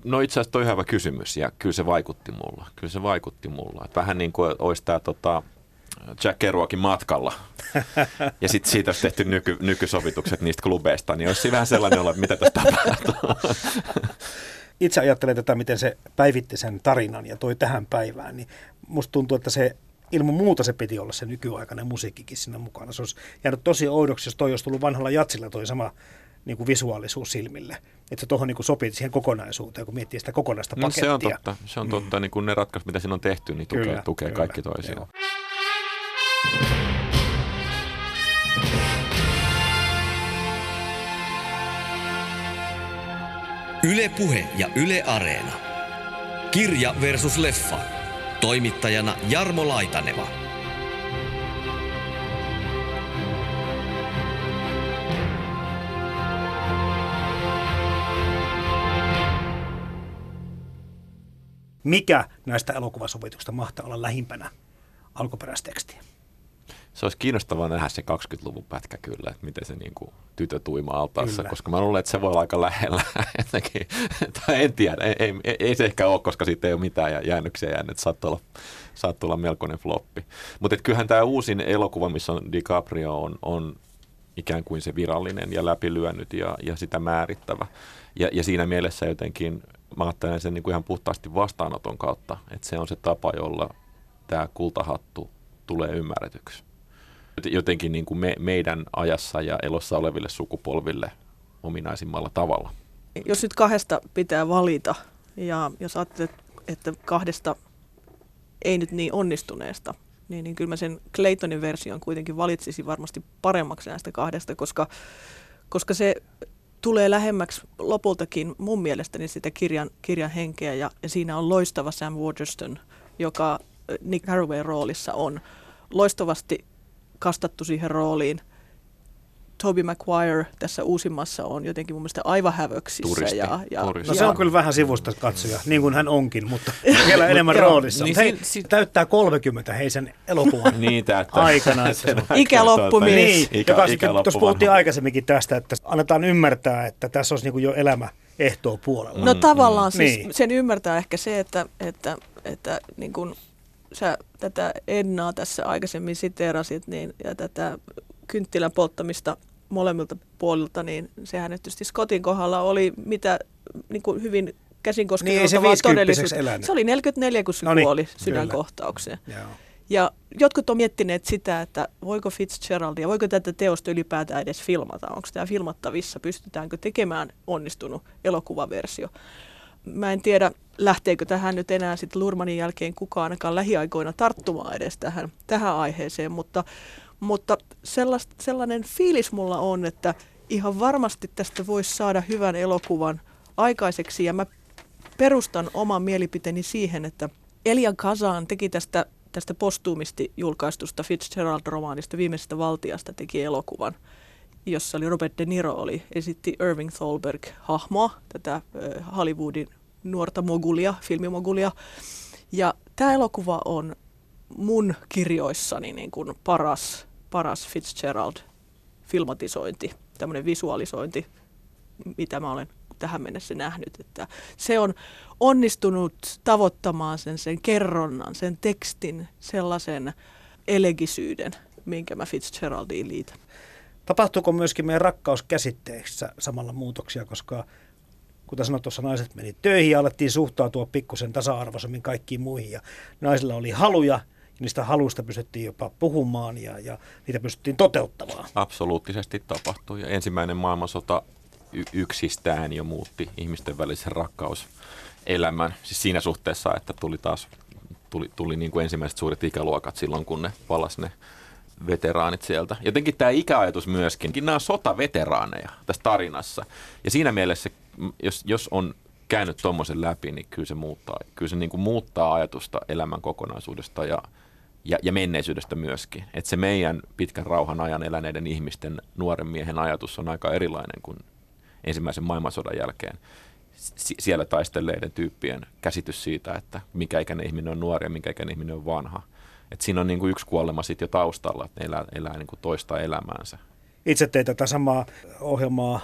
No itse asiassa toi on hyvä kysymys ja kyllä se vaikutti mulla. Kyllä se vaikutti mulla. Et vähän niin kuin olisi tämä... Tota, Jack Kerouakin matkalla. Ja sitten siitä olisi tehty nyky, nykysovitukset niistä klubeista, niin olisi vähän sellainen olla, mitä tässä tapahtuu. Itse ajattelen tätä, miten se päivitti sen tarinan ja toi tähän päivään. Niin musta tuntuu, että se ilman muuta se piti olla se nykyaikainen musiikkikin siinä mukana. Se olisi jäänyt tosi oudoksi, jos toi olisi tullut vanhalla jatsilla toi sama niin kuin visuaalisuus silmille. Että se tuohon niin kuin sopii siihen kokonaisuuteen, kun miettii sitä kokonaista no, pakettia. Se on totta. Se on totta. Mm. Niin kuin ne ratkaisut, mitä siinä on tehty, niin tukee, kyllä, tukee kyllä, kaikki toisiaan. Yle Puhe ja Yle Areena. Kirja versus leffa. Toimittajana Jarmo Laitaneva. Mikä näistä elokuvasovituksista mahtaa olla lähimpänä alkuperäistekstiä? Se olisi kiinnostavaa nähdä se kaksikymmentäluvun pätkä kyllä, että miten se niin kuin tytöt uima altaassa, koska mä luulen, että se voi olla aika lähellä. tai en tiedä, ei, ei, ei se ehkä ole, koska siitä ei ole mitään jäännöksiä jäänyt, saattaa olla, saat olla melkoinen floppi. Mutta kyllähän tämä uusin elokuva, missä on DiCaprio on, on ikään kuin se virallinen ja läpilyönyt ja, ja sitä määrittävä. Ja, ja siinä mielessä jotenkin mä ajattelen sen niin kuin ihan puhtaasti vastaanoton kautta, että se on se tapa, jolla tämä kultahattu tulee ymmärretyksi. Jotenkin niin kuin me, meidän ajassa ja elossa oleville sukupolville ominaisimmalla tavalla. Jos nyt kahdesta pitää valita, ja jos ajattelet, että kahdesta ei nyt niin onnistuneesta, niin, niin kyllä mä sen Claytonin version kuitenkin valitsisin varmasti paremmaksi näistä kahdesta, koska, koska se tulee lähemmäksi lopultakin mun mielestäni sitä kirjan, kirjan henkeä, ja, ja siinä on loistava Sam Waterston, joka Nick Caraway roolissa on loistavasti kastattu siihen rooliin. Toby Maguire tässä uusimmassa on jotenkin mun mielestä aivan hävöksissä. Turisti. Ja, ja, Turisti. No se on kyllä vähän sivusta katsoja, niin kuin hän onkin, mutta vielä enemmän roolissa. Niin, hei, si- täyttää kolmekymmentä hei sen elokuvan niin, aikana. Se se ikäloppumies. Niin, tuossa puhuttiin aikaisemminkin tästä, että annetaan ymmärtää, että tässä olisi niinku jo elämä ehtoo puolella. No mm, tavallaan mm. Siis niin. Sen ymmärtää ehkä se, että, että, että niin kuin sä tätä Ednaa tässä aikaisemmin siteerasit niin, ja tätä kynttilän polttamista molemmilta puolilta, niin sehän tietysti Scottin kohdalla oli mitä niin kuin hyvin käsin kosketeltavaa niin, todellisuus. Se oli neljäkymmentäneljä, kun se no niin, kuoli sydänkohtaukseen. Ja jotkut on miettineet sitä, että voiko Fitzgeraldia, voiko tätä teosta ylipäätään edes filmata, onko tämä filmattavissa, pystytäänkö tekemään onnistunut elokuvaversio. Mä en tiedä, lähteekö tähän nyt enää sitten Luhrmannin jälkeen kukaan ainakaan lähiaikoina tarttumaan edes tähän, tähän aiheeseen, mutta, mutta sellast, sellainen fiilis mulla on, että ihan varmasti tästä voisi saada hyvän elokuvan aikaiseksi, ja mä perustan oman mielipiteeni siihen, että Elia Kazan teki tästä, tästä postuumisti julkaistusta Fitzgerald-romaanista Viimeisestä valtiasta teki elokuvan, jossa oli Robert De Niro, oli, esitti Irving Thalberg-hahmoa, tätä Hollywoodin nuorta mogulia, filmimogulia. Ja tämä elokuva on mun kirjoissani niin kuin paras, paras Fitzgerald-filmatisointi, tämmöinen visualisointi, mitä mä olen tähän mennessä nähnyt. Että se on onnistunut tavoittamaan sen, sen kerronnan, sen tekstin, sellaisen elegisyyden, minkä mä Fitzgeraldiin liitän. Tapahtuuko myöskin meidän rakkauskäsitteissä samalla muutoksia, koska kuten sanoit, tuossa naiset meni töihin ja alettiin suhtautua pikkusen tasa-arvoisemmin kaikkiin muihin. Ja naisilla oli haluja ja niistä haluista pystyttiin jopa puhumaan ja, ja niitä pystyttiin toteuttamaan. Absoluuttisesti tapahtui. Ja ensimmäinen maailmansota y- yksistään jo muutti ihmisten välisen rakkauselämän. Siis siinä suhteessa, että tuli taas tuli, tuli niin kuin ensimmäiset suuret ikäluokat silloin, kun ne palasi ne veteraanit sieltä. Jotenkin tämä ikäajatus myöskin. Nämä on sotaveteraaneja tässä tarinassa. Ja siinä mielessä, jos, jos on käynyt tuommoisen läpi, niin kyllä se muuttaa, kyllä se niin kuin muuttaa ajatusta elämän kokonaisuudesta ja, ja, ja menneisyydestä myöskin. Että se meidän pitkän rauhan ajan eläneiden ihmisten nuoren miehen ajatus on aika erilainen kuin ensimmäisen maailmansodan jälkeen. Sie- siellä taistelleiden tyyppien käsitys siitä, että mikä ikäinen ihminen on nuori ja mikä ikäinen ihminen on vanha. Että siinä on niin kuin yksi kuolema sitten jo taustalla, että ne elää, elää niin kuin toista elämäänsä. Itse tein tätä samaa ohjelmaa,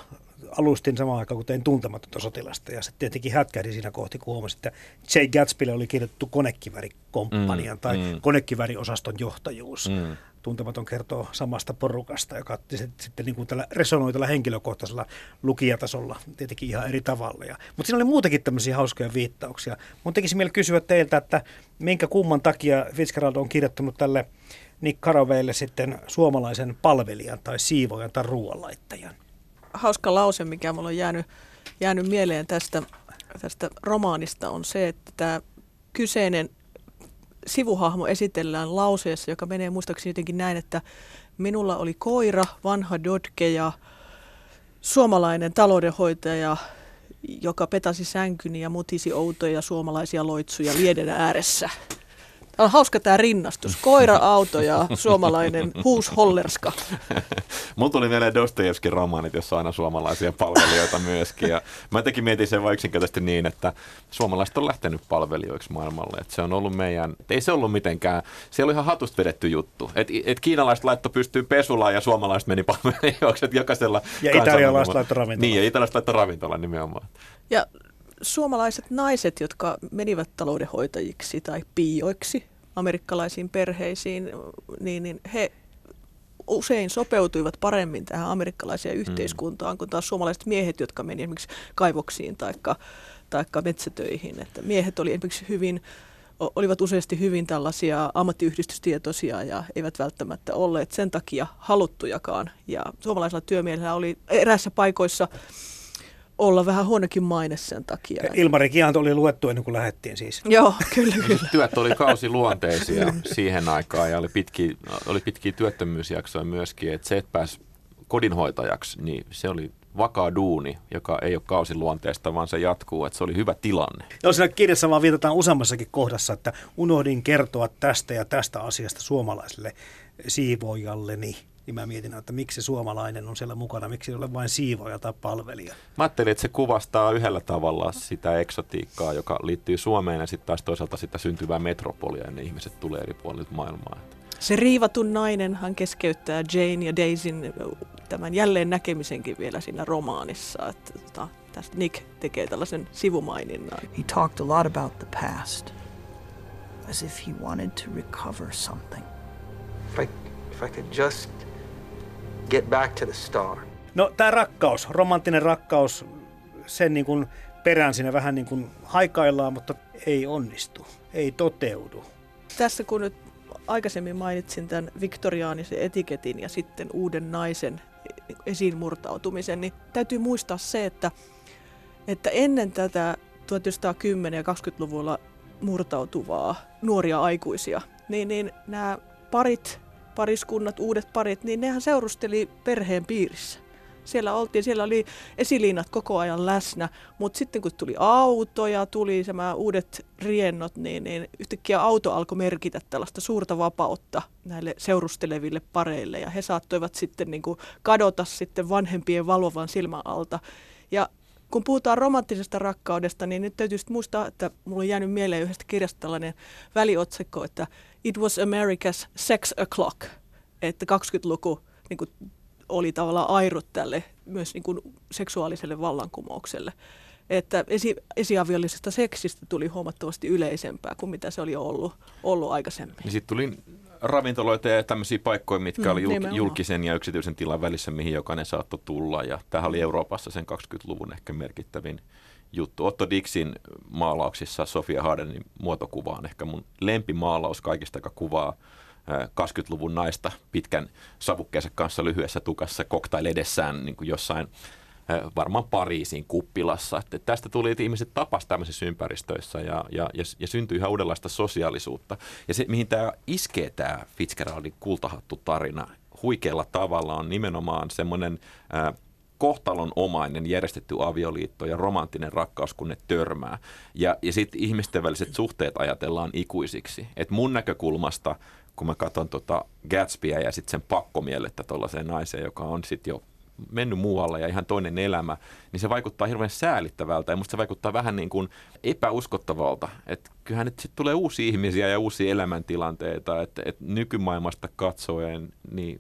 alustin samaan aikaan, kun tein Tuntematonta sotilasta. Ja sitten tietenkin hätkähdin siinä kohti, kun huomasin, että J. Gatsbylle oli kirjoitettu konekiväärikomppanian mm, tai mm. konekivääriosaston johtajuus. Mm. Tuntematon kertoo samasta porukasta, joka sitten niin kuin tällä resonoi tällä henkilökohtaisella lukijatasolla tietenkin ihan eri tavalla. Ja, mutta siinä oli muutenkin tämmöisiä hauskoja viittauksia. Mun tekisi mieli kysyä teiltä, että minkä kumman takia Fitzgerald on kirjoittanut tälle Nick Carawaylle sitten suomalaisen palvelijan tai siivojan tai ruoanlaittajan? Hauska lause, mikä mulla on jäänyt, jäänyt mieleen tästä, tästä romaanista, on se, että tämä kyseinen sivuhahmo esitellään lauseessa, joka menee muistaakseni jotenkin näin, että minulla oli koira, vanha dodge ja suomalainen taloudenhoitaja, joka petasi sänkyni ja mutisi outoja suomalaisia loitsuja lieden ääressä. On hauska tämä rinnastus. Koira, auto ja suomalainen huushollerska. Mun tuli mieleen Dostojevskin romaanit, jossa on aina suomalaisia palvelijoita myöskin. Ja mä jotenkin mietin sen vaan yksinkertaisesti niin, että suomalaiset on lähtenyt palvelijoiksi maailmalle. Et se on ollut meidän, ei se ollut mitenkään, siellä oli ihan hatusta vedetty juttu. Et, et kiinalaiset laittoi pystyyn pesulaan ja suomalaiset meni palvelijoiksi. Et jokaisella ja italialaiset laittoi ravintolaan. Niin, ja italialaiset laittoi ravintolaan nimenomaan. Ja suomalaiset naiset, jotka menivät taloudenhoitajiksi tai piioiksi amerikkalaisiin perheisiin, niin, niin he usein sopeutuivat paremmin tähän amerikkalaiseen yhteiskuntaan kuin taas suomalaiset miehet, jotka menivät esimerkiksi kaivoksiin tai metsätöihin. Että miehet oli esimerkiksi hyvin, olivat useasti hyvin tällaisia ammattiyhdistystietoisia ja eivät välttämättä olleet sen takia haluttujakaan. Ja suomalaisilla työmiehillä oli eräissä paikoissa olla vähän huonokin maine sen takia. Ilmarikihan oli luettu ennen kuin lähdettiin siis. Joo, kyllä, kyllä. Työt oli kausiluonteisia siihen aikaan ja oli pitkiä, oli pitkiä työttömyysjaksoja myöskin. Et se, että pääsi kodinhoitajaksi, niin se oli vakaa duuni, joka ei ole kausiluonteesta, vaan se jatkuu, että se oli hyvä tilanne. Joo, siinä kirjassa vaan viitataan useammassakin kohdassa, että unohdin kertoa tästä ja tästä asiasta suomalaiselle siivoojalleni. Niin mä mietin, että miksi suomalainen on siellä mukana, miksi ei ole vain siivoja tai palvelija. Mä ajattelin, että se kuvastaa yhdellä tavalla sitä eksotiikkaa, joka liittyy Suomeen, ja sitten taas toisaalta sitä syntyvää metropolia, ja ne ihmiset tulee eri puolilta maailmaa. Se riivatun nainenhan keskeyttää Jane ja Daisyn tämän jälleen näkemisenkin vielä siinä romaanissa. Että tästä Nick tekee tällaisen sivumaininnan. He talked a lot about the past, as if he wanted to recover something. If I, if I could just get back to the star. No tämä rakkaus, romanttinen rakkaus, sen niin kuin perään siinä vähän niin kuin haikaillaan, mutta ei onnistu, ei toteudu. Tässä kun nyt aikaisemmin mainitsin tämän viktoriaanisen etiketin ja sitten uuden naisen esiin murtautumisen, niin täytyy muistaa se, että, että ennen tätä tuhatyhdeksänsataakymmenen ja kaksikymmentäluvulla murtautuvaa nuoria aikuisia, niin, niin nämä parit, pariskunnat, uudet parit, niin nehän seurusteli perheen piirissä. Siellä oltiin, siellä oli esiliinat koko ajan läsnä, mutta sitten kun tuli autoja, tuli nämä uudet riennot, niin, niin yhtäkkiä auto alkoi merkitä tällaista suurta vapautta näille seurusteleville pareille, ja he saattoivat sitten niin kuin kadota sitten vanhempien valvovan silmän alta. Ja kun puhutaan romanttisesta rakkaudesta, niin nyt täytyy muistaa, että mulla on jäänyt mieleen yhdestä kirjasta tällainen väliotsikko, että It was America's sex o'clock, että kaksikymmentäluku niin kuin oli tavallaan airut tälle myös niin kuin seksuaaliselle vallankumoukselle. Että esi- esiaviollisesta seksistä tuli huomattavasti yleisempää kuin mitä se oli ollut, ollut aikaisemmin. Niin sitten tuli ravintoloita ja tämmöisiä paikkoja, mitkä oli julk- julkisen ja yksityisen tilan välissä, mihin jokainen saattoi tulla. Ja tämähän oli Euroopassa sen kaksikymmentäluvun ehkä merkittävin juttu. Otto Dixin maalauksissa Sofia Hardenin muotokuva on ehkä mun lempimaalaus kaikista, joka kuvaa kaksikymmentäluvun naista pitkän savukkeensa kanssa lyhyessä tukassa cocktail edessään niin kuin jossain varmaan Pariisin kuppilassa. Että tästä tuli, että ihmiset tapasivat tämmöisissä ympäristöissä ja, ja, ja syntyi ihan uudenlaista sosiaalisuutta. Ja se, mihin tämä iskee tämä Fitzgeraldin kultahattu tarina huikealla tavalla, on nimenomaan semmoinen äh, kohtalonomainen järjestetty avioliitto ja romanttinen rakkaus, kun ne törmää. Ja, ja sitten ihmisten väliset suhteet ajatellaan ikuisiksi. Et mun näkökulmasta, kun mä katson tota Gatsbyä ja sitten sen pakkomielettä tuollaiseen naiseen, joka on sitten jo mennyt muualle ja ihan toinen elämä, niin se vaikuttaa hirveän säälittävältä ja musta se vaikuttaa vähän niin kuin epäuskottavalta. Että kyllähän nyt sitten tulee uusia ihmisiä ja uusia elämäntilanteita, että et nykymaailmasta katsoen niin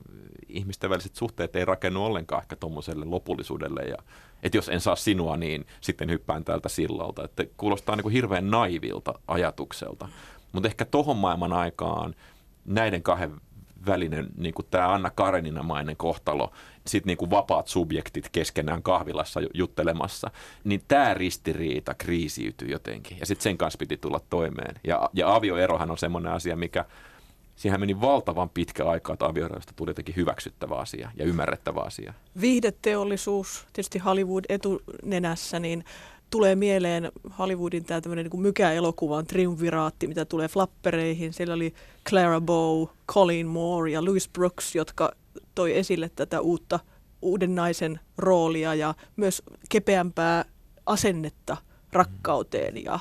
ihmisten väliset suhteet ei rakennu ollenkaan ehkä tuommoiselle lopullisuudelle. Ja, että jos en saa sinua, niin sitten hyppään täältä sillalta. Että kuulostaa niin kuin hirveän naivilta ajatukselta. Mutta ehkä tohon maailman aikaan näiden kahden välinen niin kuin tämä Anna Karenina-mainen kohtalo, sitten niin kuin vapaat subjektit keskenään kahvilassa juttelemassa, niin tämä ristiriita kriisiytyy jotenkin. Ja sitten sen kanssa piti tulla toimeen. Ja, ja avioerohan on semmoinen asia, mikä siihen meni valtavan pitkä aikaa, että avioeroista tuli jotenkin hyväksyttävä asia ja ymmärrettävä asia. Viihdeteollisuus, tietysti Hollywood etunenässä, niin tulee mieleen Hollywoodin tämä tämmöinen niin kuin mykäelokuvan triumviraatti, mitä tulee flappereihin. Siellä oli Clara Bow, Colin Moore ja Louis Brooks, jotka toi esille tätä uutta, uuden naisen roolia ja myös kepeämpää asennetta rakkauteen ja,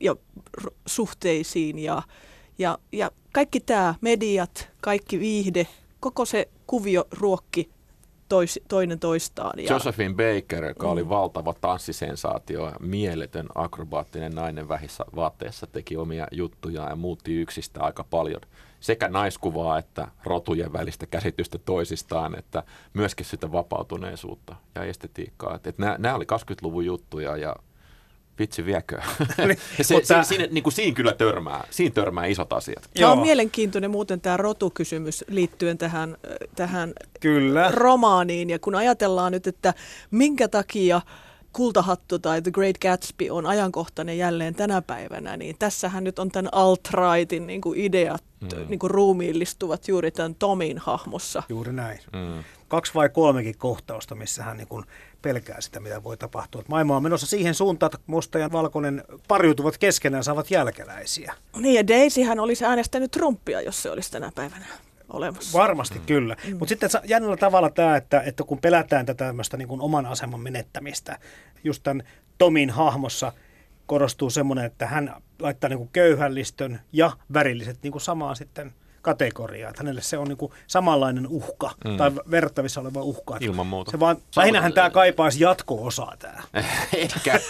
ja suhteisiin. Ja, ja, ja kaikki tämä, mediat, kaikki viihde, koko se kuvio ruokki Tois, toinen toistaan. Ja Josephine Baker, joka oli mm. valtava tanssisensaatio, mieletön akrobaattinen nainen vähissä vaatteessa, teki omia juttujaan ja muutti yksistä aika paljon. Sekä naiskuvaa että rotujen välistä käsitystä toisistaan, että myöskin sitä vapautuneisuutta ja estetiikkaa. Että, että nämä, nämä oli kaksikymmentäluvun juttuja ja vitsi viekö. se, mutta... siinä, niin kuin siinä kyllä törmää. Siinä törmää isot asiat. Tämä on mielenkiintoinen muuten tämä rotukysymys liittyen tähän, tähän kyllä. romaaniin. Ja kun ajatellaan nyt, että minkä takia Kultahattu tai The Great Gatsby on ajankohtainen jälleen tänä päivänä, niin tässähän nyt on tämän alt-rightin niin kuin ideat mm. niin kuin ruumiillistuvat juuri tämän Tomin hahmossa. Juuri näin. Mm. Kaksi vai kolmekin kohtausta, missä hän niin kuin pelkää sitä, mitä voi tapahtua. Maailma on menossa siihen suuntaan, että musta ja valkoinen pariutuvat keskenään, saavat jälkeläisiä. Niin, ja Daisyhän olisi äänestänyt Trumpia, jos se olisi tänä päivänä olemassa. Varmasti mm. kyllä. Mm. Mutta sitten jännällä tavalla tämä, että, että kun pelätään tätä tämmöistä niin kuin oman aseman menettämistä, just tämän Tomin hahmossa korostuu semmoinen, että hän laittaa niin kuin köyhällistön ja värilliset niin kuin samaan sitten kategoriaa. Että hänelle se on niin kuin samanlainen uhka mm. tai verrattavissa oleva uhka. Ilman muuta. Se vaan, lähinnähän tämä kaipaisi jatko-osaa tämä. Ehkä,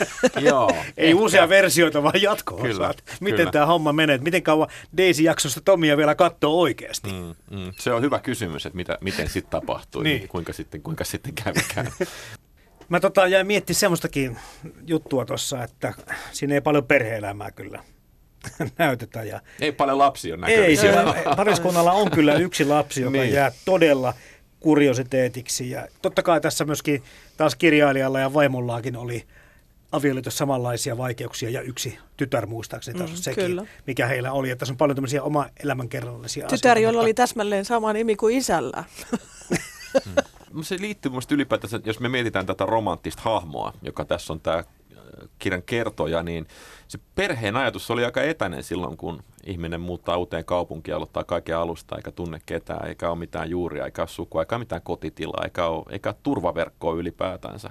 joo. Ei ehkä. Uusia versioita, vaan jatko-osaa. Miten kyllä. tämä homma menee? Miten kauan Daisy-jaksosta Tomia vielä katsoo oikeasti? Mm, mm. Se on hyvä kysymys, että mitä, miten sitten tapahtuu, niin. Niin kuinka sitten, kuinka sitten kävikään. Mä tota, jäin miettimään semmoistakin juttua tuossa, että siinä ei paljon perhe-elämää kyllä näytetä. Ja ei paljon lapsia ole näköisiä. Ei, pariskunnalla on kyllä yksi lapsi, joka niin. jää todella kuriositeetiksi. Ja totta kai tässä myöskin taas kirjailijalla ja vaimollaakin oli avioliitossa samanlaisia vaikeuksia ja yksi tytär muistaakseni taas mm, sekin, kyllä. mikä heillä oli. Että tässä on paljon tämmöisiä oma elämänkerrallisia asioita. Tytär, jolla mutta... oli täsmälleen sama nimi kuin isällä. Mm. Se liittyy minusta ylipäätään, jos me mietitään tätä romanttista hahmoa, joka tässä on tämä kirjan kertoja, niin se perheen ajatus oli aika etäinen silloin, kun ihminen muuttaa uuteen kaupunkiin, aloittaa kaiken alusta, eikä tunne ketään, eikä ole mitään juuria, eikä ole sukua, eikä mitään kotitilaa, eikä ole, eikä ole turvaverkkoa ylipäätänsä.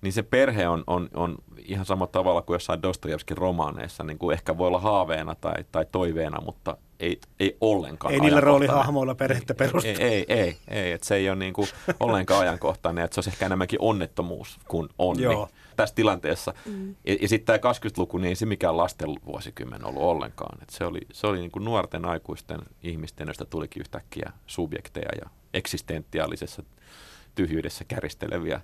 Niin se perhe on, on, on ihan sama tavalla kuin jossain Dostojevskin romaaneissa, niin kuin ehkä voi olla haaveena tai, tai toiveena, mutta ei, ei ollenkaan. Ei niillä roolihahmoilla perhettä perustaa. Ei, ei, ei, ei. Että se ei ole niin kuin ollenkaan ajankohtainen, että se olisi ehkä enemmänkin onnettomuus kuin onni. Joo. Tässä tilanteessa. Mm. Ja, ja sitten tämä kaksikymmentäluku, niin ei se mikään lasten vuosikymmen ollut ollenkaan. Et se oli, se oli niin kuin nuorten aikuisten ihmisten, joista tulikin yhtäkkiä subjekteja ja eksistentiaalisessa tyhjyydessä käristeleviä.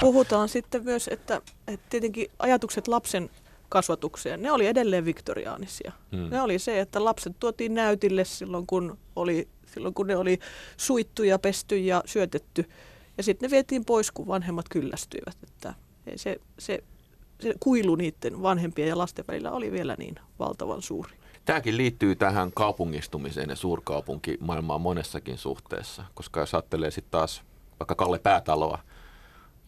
Puhutaan sitten myös, että, että tietenkin ajatukset lapsen kasvatukseen, ne oli edelleen viktoriaanisia. Hmm. Ne oli se, että lapset tuotiin näytille silloin, kun oli Silloin kun ne oli suittu ja pesty ja syötetty. Ja sitten ne vietiin pois, kun vanhemmat kyllästyivät. Että se, se, se kuilu niiden vanhempien ja lasten välillä oli vielä niin valtavan suuri. Tämäkin liittyy tähän kaupungistumiseen ja suurkaupunkimaailmaan monessakin suhteessa. Koska jos ajattelee sitten taas vaikka Kalle Päätaloa,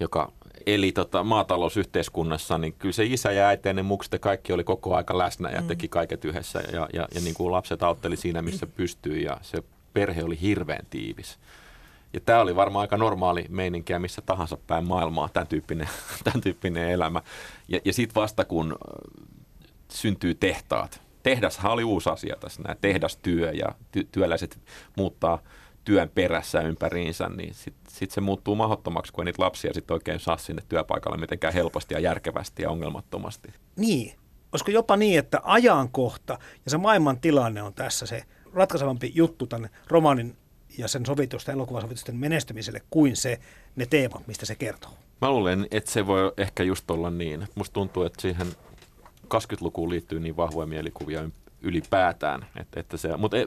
joka eli tota, maatalousyhteiskunnassa, niin kyllä se isä ja äiti ja ne mukset kaikki oli koko aika läsnä ja mm. teki kaiket yhdessä. Ja, ja, ja niin kuin lapset autteli siinä, missä pystyi ja se perhe oli hirveän tiivis. Ja tämä oli varmaan aika normaali meininkiä missä tahansa päin maailmaa, tämän tyyppinen, tämän tyyppinen elämä. Ja, ja sitten vasta kun syntyy tehtaat. Tehdashan oli uusi asia tässä, nämä tehdastyö ja ty- työläiset muuttaa työn perässä ympäriinsä, niin sitten sit se muuttuu mahdottomaksi, kun ei niitä lapsia sitten oikein saa sinne työpaikalle mitenkään helposti ja järkevästi ja ongelmattomasti. Niin. Olisiko jopa niin, että ajankohta ja se maailman tilanne on tässä se ratkaisevampi juttu tämän romaanin ja sen sovitusten, elokuvasovitusten menestymiselle kuin se ne teemat, mistä se kertoo? Mä luulen, että se voi ehkä just olla niin. Musta tuntuu, että siihen kaksikymmentälukuun liittyy niin vahvoja mielikuvia ylipäätään. Että, että se, mutta en,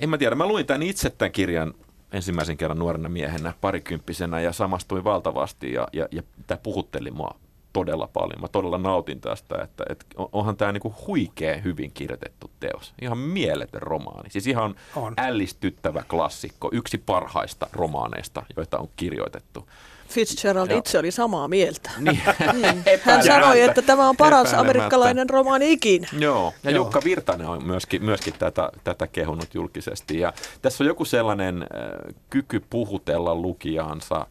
en mä tiedä, mä luin tämän itse tämän kirjan ensimmäisen kerran nuorena miehenä, parikymppisenä, ja samastuin valtavasti, ja, ja, ja tämä puhutteli mua todella paljon. Mä todella nautin tästä, että, että onhan tämä niinku huikea hyvin kirjoitettu teos. Ihan mieletön romaani. Siis ihan on. Ällistyttävä klassikko. Yksi parhaista romaaneista, joita on kirjoitettu. Fitzgerald ja. itse oli samaa mieltä. Niin. Hän sanoi, että tämä on paras amerikkalainen romaani ikinä. Joo, ja Joo. Jukka Virtanen on myöskin, myöskin tätä, tätä kehunut julkisesti. Ja tässä on joku sellainen äh, kyky puhutella lukijaansa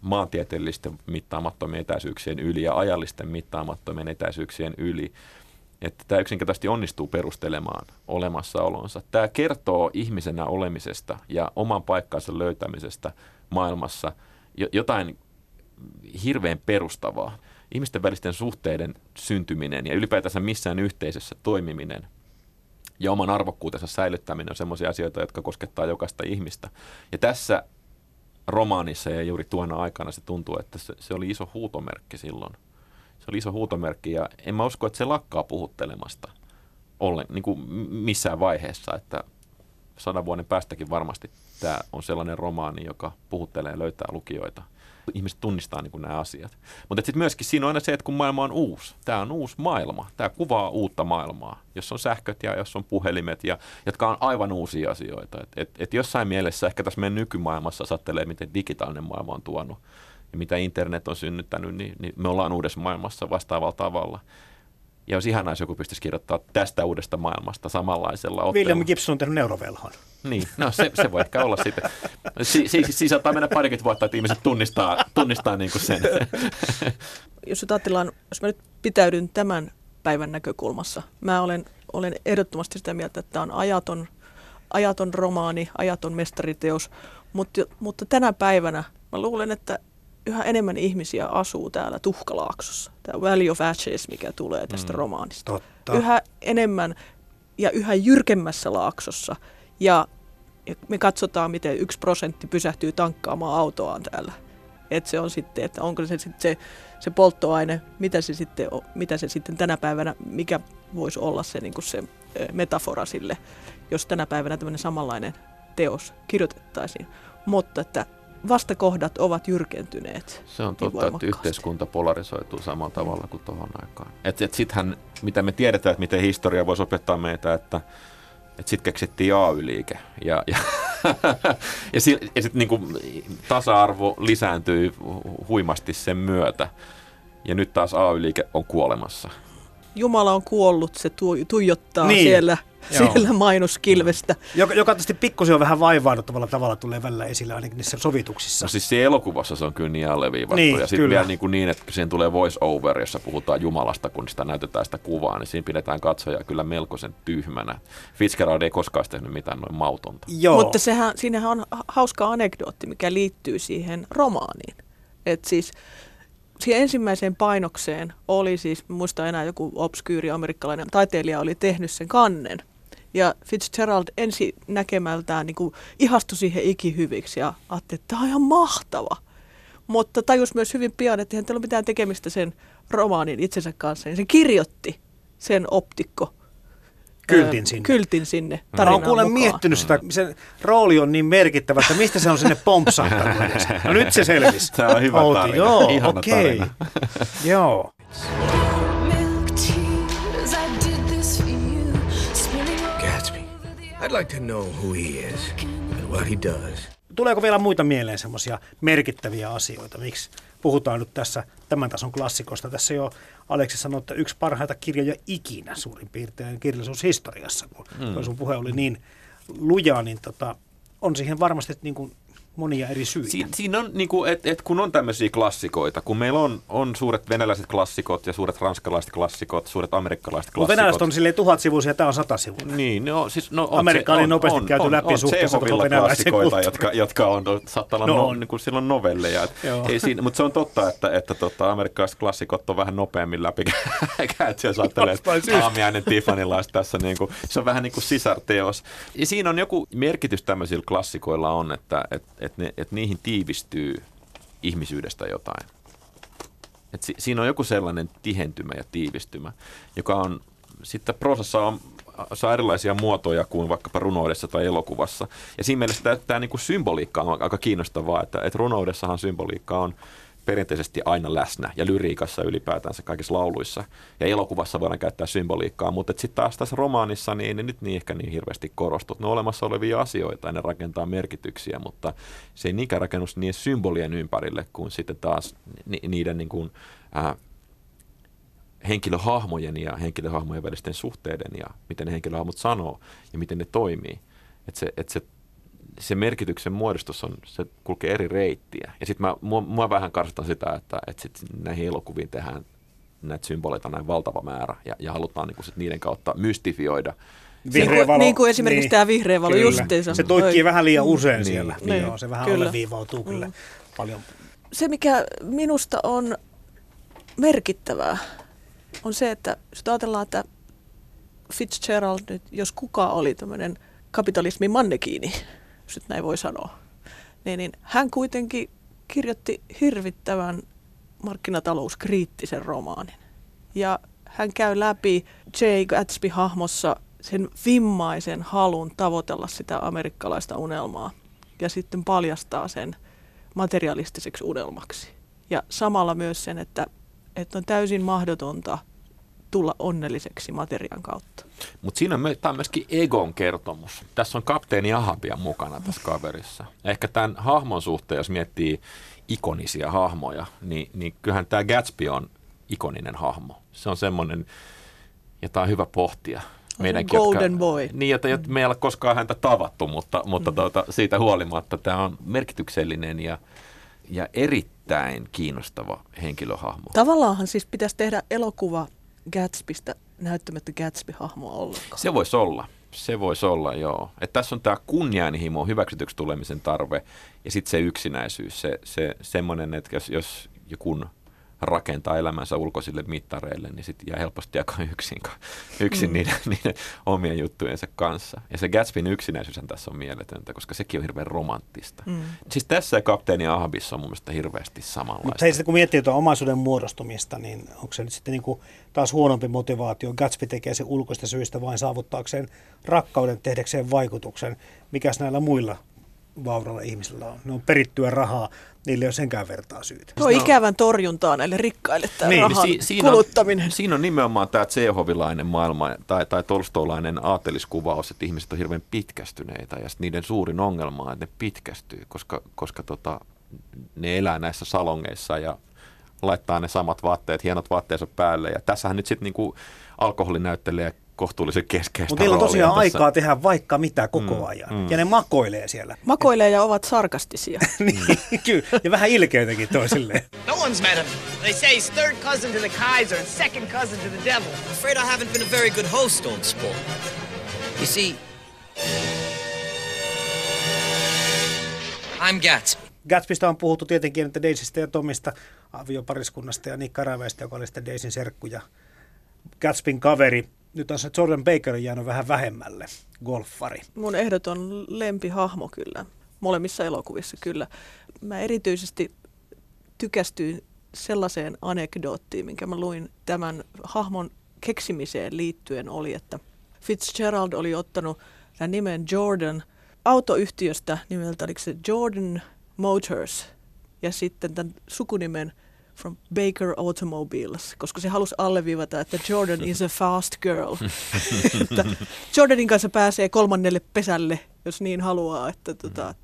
maantieteellisten mittaamattomien etäisyyksien yli ja ajallisten mittaamattomien etäisyyksien yli. Että tämä yksinkertaisesti onnistuu perustelemaan olemassaolonsa. Tämä kertoo ihmisenä olemisesta ja oman paikkansa löytämisestä maailmassa jotain hirveän perustavaa. Ihmisten välisten suhteiden syntyminen ja ylipäätänsä missään yhteisössä toimiminen ja oman arvokkuutensa säilyttäminen on sellaisia asioita, jotka koskettaa jokaista ihmistä. Ja tässä romaanissa ja juuri tuona aikana se tuntuu, että se, se oli iso huutomerkki silloin. Se oli iso huutomerkki ja en mä usko, että se lakkaa puhuttelemasta ollen, niin kuin missään vaiheessa, että sadan vuoden päästäkin varmasti tämä on sellainen romaani, joka puhuttelee ja löytää lukijoita. Ihmiset tunnistaa niin kuin nämä asiat. Mutta sitten myöskin siinä on aina se, että kun maailma on uusi. Tämä on uusi maailma. Tämä kuvaa uutta maailmaa, jossa on sähköt ja jossa on puhelimet, ja, jotka on aivan uusia asioita. Et, et, et jossain mielessä ehkä tässä meidän nykymaailmassa sattelee, miten digitaalinen maailma on tuonut ja mitä internet on synnyttänyt, niin, niin me ollaan uudessa maailmassa vastaavalla tavalla. Ja olisi ihanaa, jos joku pystyisi kirjoittaa tästä uudesta maailmasta samanlaisella otteella. William Gibson on tehnyt neurovelhon. Niin, no se, se voi ehkä olla sitten. Si, si, siis saattaa mennä parikymmentä vuotta, että ihmiset tunnistaa, tunnistaa niin kuin sen. Jos nyt ajatellaan, jos mä nyt pitäydyn tämän päivän näkökulmassa. Mä olen, olen ehdottomasti sitä mieltä, että tämä on ajaton, ajaton romaani, ajaton mestariteos. Mut, mutta tänä päivänä mä luulen, että yhä enemmän ihmisiä asuu täällä Tuhkalaaksossa. Tämä Valley of Ashes, mikä tulee tästä mm, romaanista. Totta. Yhä enemmän ja yhä jyrkemmässä laaksossa. Ja me katsotaan, miten yksi prosentti pysähtyy tankkaamaan autoaan täällä. Että se on sitten, että onko se sitten se, se polttoaine, mitä se, sitten, mitä se sitten tänä päivänä, mikä voisi olla se, niin kuin se metafora sille, jos tänä päivänä tämmöinen samanlainen teos kirjoitettaisiin. Mutta että vastakohdat ovat jyrkentyneet. Se on totta, että yhteiskunta polarisoituu samalla tavalla kuin tuohon aikaan. Että et sittenhän, mitä me tiedetään, että miten historia voisi opettaa meitä, että et sitten keksittiin A Y-liike. Ja, ja, ja sitten niinku, tasa-arvo lisääntyy huimasti sen myötä. Ja nyt taas A Y-liike on kuolemassa. Jumala on kuollut, se tuijottaa niin. siellä. Joo. Siellä mainoskilvestä. Joka, joka tietysti pikkusen on vähän vaivaannuttavalla tavalla tulee välillä esille ainakin niissä sovituksissa. No siis se elokuvassa se on kyllä niin alleviivattu. Niin, ja sitten vielä niin, niin, että siihen tulee voice over, jossa puhutaan Jumalasta, kun sitä näytetään sitä kuvaa, niin siinä pidetään katsojaa kyllä melkoisen tyhmänä. Fitzgerald ei koskaan tehnyt mitään noin mautonta. Joo. Mutta sehän, siinähän on hauska anekdootti, mikä liittyy siihen romaaniin. Että siis siihen ensimmäiseen painokseen oli siis, muista enää joku obskyyri amerikkalainen taiteilija oli tehnyt sen kannen. Ja Fitzgerald ensi näkemältään niin kuin ihastui siihen ikihyviksi ja ajatteli, että tämä on ihan mahtava. Mutta tajus myös hyvin pian, että eihän teillä ole mitään tekemistä sen romaanin itsensä kanssa. Ja sen kirjoitti sen optikko. Kyltin sinne. Kyltin sinne. Mä oon kuulen miettinyt sitä, sen rooli on niin merkittävä, että mistä se on sinne pompsahtanut. No nyt se selvisi. Tämä on hyvä tarina. Outi, joo, ihana okay. tarina. Joo. I'd like to know who he is and what he does. Tuleeko vielä muita mieleen semmoisia merkittäviä asioita? Miksi puhutaan nyt tässä tämän tason klassikosta? Tässä jo Aleksis sanoi, että yksi parhaita kirjoja ikinä suurin piirtein kirjallisuushistoriassa, kun hmm. sun puhe oli niin lujaa, niin tota, on siihen varmasti niin kuin monia eri syitä. Si- siinä on, niin kuin, et, et kun on tämmöisiä klassikoita, kun meillä on, on suuret venäläiset klassikot ja suuret ranskalaiset klassikot, suuret amerikkalaiset klassikot. Kun venäläiset on silleen tuhat sivuisia, tämä on sata sivuja. Niin, no siis no, on Amerikkaan se, on, nopeasti on, käyty on, läpi on, suhteessa koko venäläisen kulttuurin. Jotka, jotka on, saattaa olla no, no, niin kuin silloin novelleja. Mutta se on totta, että, että tota, amerikkalaiset klassikot on vähän nopeammin läpi käyty, jos ajattelee, että aamiainen Tiffanylaista tässä. Niin kuin, se on vähän niin kuin sisarteos. Ja siinä on joku merkitys tämmöisillä klassikoilla on, että et, että et niihin tiivistyy ihmisyydestä jotain. Et si- siinä on joku sellainen tihentymä ja tiivistymä, joka on sitten proosassa on, saa erilaisia muotoja kuin vaikkapa runoudessa tai elokuvassa. Ja siinä mielessä tämä niinku symboliikka on aika kiinnostavaa, että et runoudessahan symboliikka on perinteisesti aina läsnä ja lyriikassa ylipäätänsä kaikissa lauluissa. Ja elokuvassa voidaan käyttää symboliikkaa, mutta sitten taas tässä romaanissa niin ne nyt niin ehkä niin hirveästi korostut. Ne on olemassa olevia asioita ja ne rakentaa merkityksiä, mutta se ei niinkään rakennus niiden symbolien ympärille kuin sitten taas ni- niiden niin kuin, äh, henkilöhahmojen ja henkilöhahmojen välisten suhteiden ja miten ne henkilöhahmot sanoo ja miten ne toimii. Että se, et se se merkityksen muodostus on, se kulkee eri reittiä. Ja sitten mä, mä vähän karstan sitä, että, että sit näihin elokuviin tehdään näitä symboleita näin valtava määrä ja, ja halutaan niinku sit niiden kautta mystifioida. Vihreä valo. Niin kuin esimerkiksi niin. Tämä vihreä valo justiinsa. Se toikkii vähän liian usein mm. siellä. Niin. Joo, se vähän alleviivautuu kyllä, kyllä mm. paljon. Se, mikä minusta on merkittävää, on se, että jos ajatellaan, että Fitzgerald nyt, jos kuka oli tämmöinen kapitalismin mannekiini, jos nyt näin voi sanoa, niin, niin hän kuitenkin kirjoitti hirvittävän markkinatalouskriittisen romaanin. Ja hän käy läpi Jay Gatsby-hahmossa sen vimmaisen halun tavoitella sitä amerikkalaista unelmaa ja sitten paljastaa sen materialistiseksi unelmaksi. Ja samalla myös sen, että, että on täysin mahdotonta tulla onnelliseksi materian kautta. Mutta siinä on, my- on myöskin egon kertomus. Tässä on kapteeni Ahabia mukana tässä kaverissa. Ehkä tämän hahmon suhteen, jos miettii ikonisia hahmoja, niin, niin kyllähän tämä Gatsby on ikoninen hahmo. Se on semmoinen, jota on hyvä pohtia. Meidänkin, golden jotka, boy. Niin, jota, jota me ei ole koskaan häntä tavattu, mutta, mutta mm. tuota, siitä huolimatta tämä on merkityksellinen ja, ja erittäin kiinnostava henkilöhahmo. Tavallaanhan siis pitäisi tehdä elokuva Gatsbystä näyttämättä Gatsby-hahmoa ollenkaan. Se voisi olla. Se voisi olla, joo. Et tässä on tämä kunnianhimo, hyväksytyksi tulemisen tarve ja sitten se yksinäisyys. Se, se semmoinen, että jos, jos joku rakentaa elämänsä ulkoisille mittareille, niin sitten jää helposti aika yksin, yksin mm. niiden, niiden omien juttujensa kanssa. Ja se Gatsbyn yksinäisyys tässä on mieletöntä, koska sekin on hirveän romanttista. Mm. Siis tässä ja kapteeni Ahabissa on mun mielestä hirveästi samanlaista. Mutta hei, sitten kun miettii tuon omaisuuden muodostumista, niin onko se nyt sitten niin kuin taas huonompi motivaatio? Gatsby tekee sen ulkoista syistä vain saavuttaakseen rakkauden, tehdäkseen vaikutuksen. Mikäs näillä muilla vauralla ihmisillä on? Ne on perittyä rahaa, niille ei ole senkään vertaa syytä. Tuo no. ikävän torjuntaa näille rikkaille tämä niin, rahan si- siinä kuluttaminen. On, siinä on nimenomaan tämä tsehovilainen maailma tai, tai tolstoulainen aateliskuvaus, että ihmiset on hirveän pitkästyneitä ja niiden suurin ongelma on, että ne pitkästyy, koska, koska tota, ne elää näissä salongeissa ja laittaa ne samat vaatteet, hienot vaatteensa päälle. Ja tässähän nyt sitten niinku alkoholi näyttelee kohtuullisen keskeistä. Mutta niillä on tosiaan aikaa tässä tehdä vaikka mitä koko mm, ajan. Mm. Ja ne makoilee siellä. Makoilee ja ovat sarkastisia. Niin, kyllä. Ja vähän ilkeitäkin toisilleen. No one's met him. They say he's third cousin to the Kaiser and second cousin to the devil. I'm afraid I haven't been a very good host on sport. You see, I'm Gatsby. Gatsbystä on puhuttu tietenkin, että Daisystä ja Tomista, aviopariskunnasta ja Nick Carawaysta, joka oli sitten Daisyn serkku ja Gatsbyn kaveri. Nyt on se Jordan Baker jäänyt vähän vähemmälle, golfari. Mun ehdoton lempihahmo kyllä, molemmissa elokuvissa kyllä. Mä erityisesti tykästyin sellaiseen anekdoottiin, minkä mä luin tämän hahmon keksimiseen liittyen oli, että Fitzgerald oli ottanut tämän nimen Jordan autoyhtiöstä nimeltä, oliko se Jordan Motors ja sitten tämän sukunimen from Baker Automobiles, koska se halusi alleviivata, että Jordan is a fast girl. Jordanin kanssa pääsee kolmannelle pesälle, jos niin haluaa, että, tuota,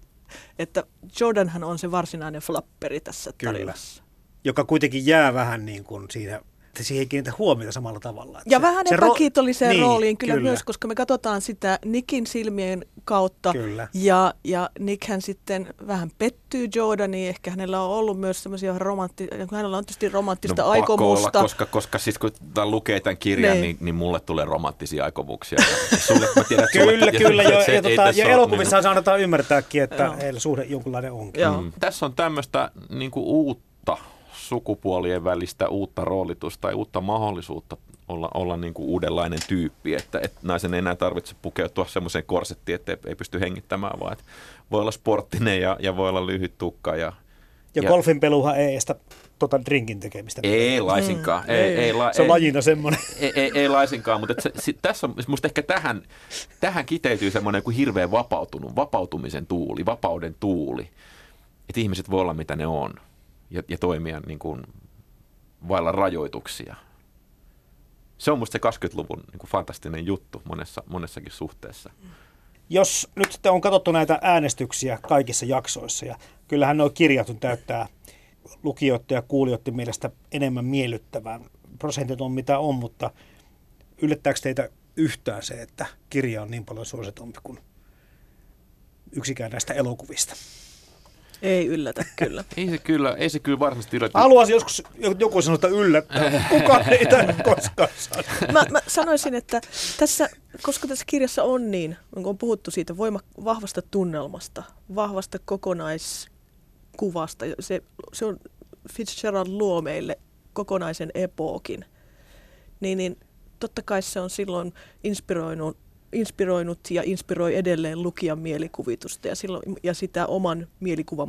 että Jordanhan on se varsinainen flapperi tässä tarinassa. Joka kuitenkin jää vähän niin kuin siinä, että siihen ei kiinnitä huomiota samalla tavalla. Ja se, vähän epäkiitolliseen ro- niin, rooliin kyllä, kyllä myös, koska me katsotaan sitä Nickin silmien kautta. Kyllä. Ja, ja Nickhän sitten vähän pettyy Jordaniin. Ehkä hänellä on ollut myös semmoisia romanttisia, hänellä on tietysti romanttista no, aikomusta. Olla, koska, koska siis kun tämän lukee tämän kirjan, niin, niin mulle tulee romanttisia aikomuksia. Sulle, mä tiedän, sulle, kyllä, ja, kyllä. Ja, ja, tota, ja elokuvissa niin annetaan ymmärtääkin, että no. heillä suhde jonkunlainen onkin. Mm. Tässä on tämmöistä niin kuin uutta sukupuolien välistä uutta roolitusta tai uutta mahdollisuutta olla, olla niin kuin uudenlainen tyyppi, että, että naisen ei enää tarvitse pukeutua semmoiseen korsettiin, että ei, ei pysty hengittämään, vaan voi olla sporttinen ja, ja voi olla lyhyt tukka. Ja, ja, ja golfin peluhan ei estä tota drinkin tekemistä. Ei laisinkaan. Mm. Ei, ei, ei, la, se on lajina semmoinen. Ei, ei, ei laisinkaan, mutta se, se, tässä on musta ehkä tähän, tähän kiteytyy semmoinen kuin hirveän vapautunut, vapautumisen tuuli, vapauden tuuli. Että ihmiset voi olla mitä ne on ja, ja toimia niin kuin vailla rajoituksia. Se on musta se kaksikymmentäluvun niin kuin fantastinen juttu monessa, monessakin suhteessa. Jos nyt sitten on katsottu näitä äänestyksiä kaikissa jaksoissa, ja kyllähän nuo kirjat on täyttää lukijoiden ja kuulijoiden mielestä enemmän miellyttävän. Prosentit on mitä on, mutta yllättääkö teitä yhtään se, että kirja on niin paljon suositumpi kuin yksikään näistä elokuvista? Ei yllätä kyllä. ei se kyllä, ei se kyllä varsinaisesti yllätä. Haluaisin joskus joku sinusta yllättää. Kukaan ei tämän koskaan sano. Mä, mä sanoisin, että tässä, koska tässä kirjassa on niin, on puhuttu siitä voima, vahvasta tunnelmasta, vahvasta kokonaiskuvasta. Se, se on Fitzgerald luo meille kokonaisen epookin. Niin, niin totta kai se on silloin inspiroinut inspiroinut ja inspiroi edelleen lukijan mielikuvitusta ja, silloin, ja sitä oman mielikuvan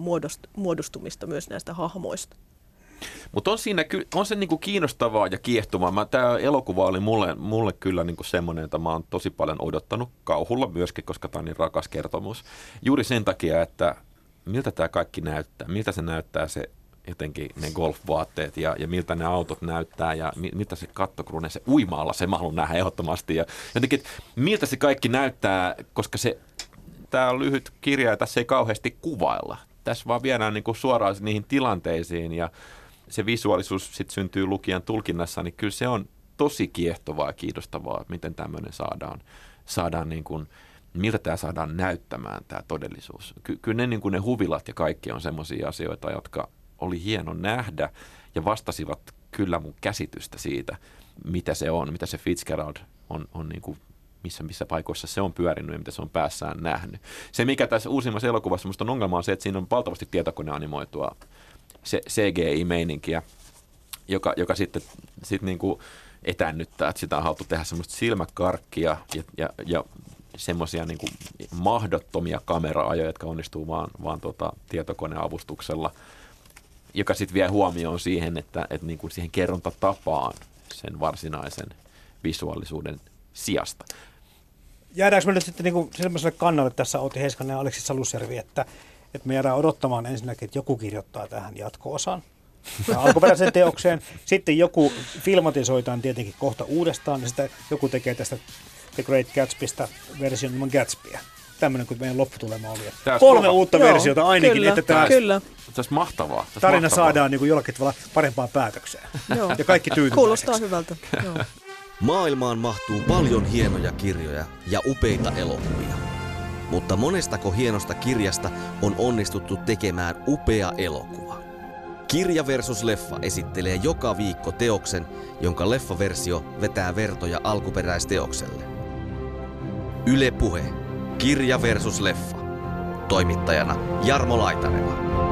muodostumista myös näistä hahmoista. Mutta on, on se niinku kiinnostavaa ja kiehtovaa. Tämä elokuva oli mulle, mulle kyllä niinku semmoinen, jota mä oon tosi paljon odottanut kauhulla myöskin, koska tämä on niin rakas kertomus. Juuri sen takia, että miltä tämä kaikki näyttää, miltä se näyttää se jotenkin ne golfvaatteet ja, ja miltä ne autot näyttää ja mi, miltä se kattokruune, se uimaalla, se mä haluan nähdä ehdottomasti. Ja jotenkin, miltä se kaikki näyttää, koska se, tää on lyhyt kirja ja tässä ei kauheasti kuvailla. Tässä vaan viedään niinku suoraan niihin tilanteisiin ja se visuaalisuus sit syntyy lukijan tulkinnassa, niin kyllä se on tosi kiehtovaa ja kiinnostavaa, miten tämmöinen saadaan, saadaan niin kuin, miltä tämä saadaan näyttämään tämä todellisuus. Ky, kyllä ne, niin kuin ne huvilat ja kaikki on semmoisia asioita, jotka oli hieno nähdä ja vastasivat kyllä mun käsitystä siitä, mitä se on, mitä se Fitzgerald on, on niin kuin missä, missä paikoissa se on pyörinyt ja mitä se on päässään nähnyt. Se, mikä tässä uusimmassa elokuvassa musta on ongelma, on se, että siinä on valtavasti tietokoneanimoitua C G I-meininkiä, joka, joka sitten sit niin kuin etännyttää, että sitä on haluttu tehdä semmoista silmäkarkkia ja, ja, ja semmoisia niin kuin mahdottomia kameraajoja, jotka onnistuu vaan, vaan tuota tietokoneavustuksella, joka sitten vie huomioon siihen, että, että niin kuin siihen kerrontatapaan sen varsinaisen visuaalisuuden sijasta. Jäädäänkö me nyt sitten niin kuin sellaiselle kannalle tässä Outi Heiskanen ja Aleksis Salusjärvi, että, että me jäädään odottamaan ensinnäkin, että joku kirjoittaa tähän jatko-osan alkuperäisen teokseen, sitten joku filmatisoitaan tietenkin kohta uudestaan ja sitten joku tekee tästä The Great Gatsbystä version ilman Gatsbyä. Tämmöinen kuin meidän lopputulema oli. Kolme kuulma. uutta Joo, versiota ainakin. Kyllä, että tämä, kyllä. Täs mahtavaa. Täs tarina mahtavaa. Saadaan niin kuin jollakin tavalla parempaan päätökseen. Joo. Ja kaikki tyytyväiseksi. Kuulostaa hyvältä. Joo. Maailmaan mahtuu paljon hienoja kirjoja ja upeita elokuvia. Mutta monestako hienosta kirjasta on onnistuttu tekemään upea elokuva. Kirja versus leffa esittelee joka viikko teoksen, jonka leffaversio vetää vertoja alkuperäisteokselle. Yle Puhe. Kirja versus leffa. Toimittajana Jarmo Laitaneva.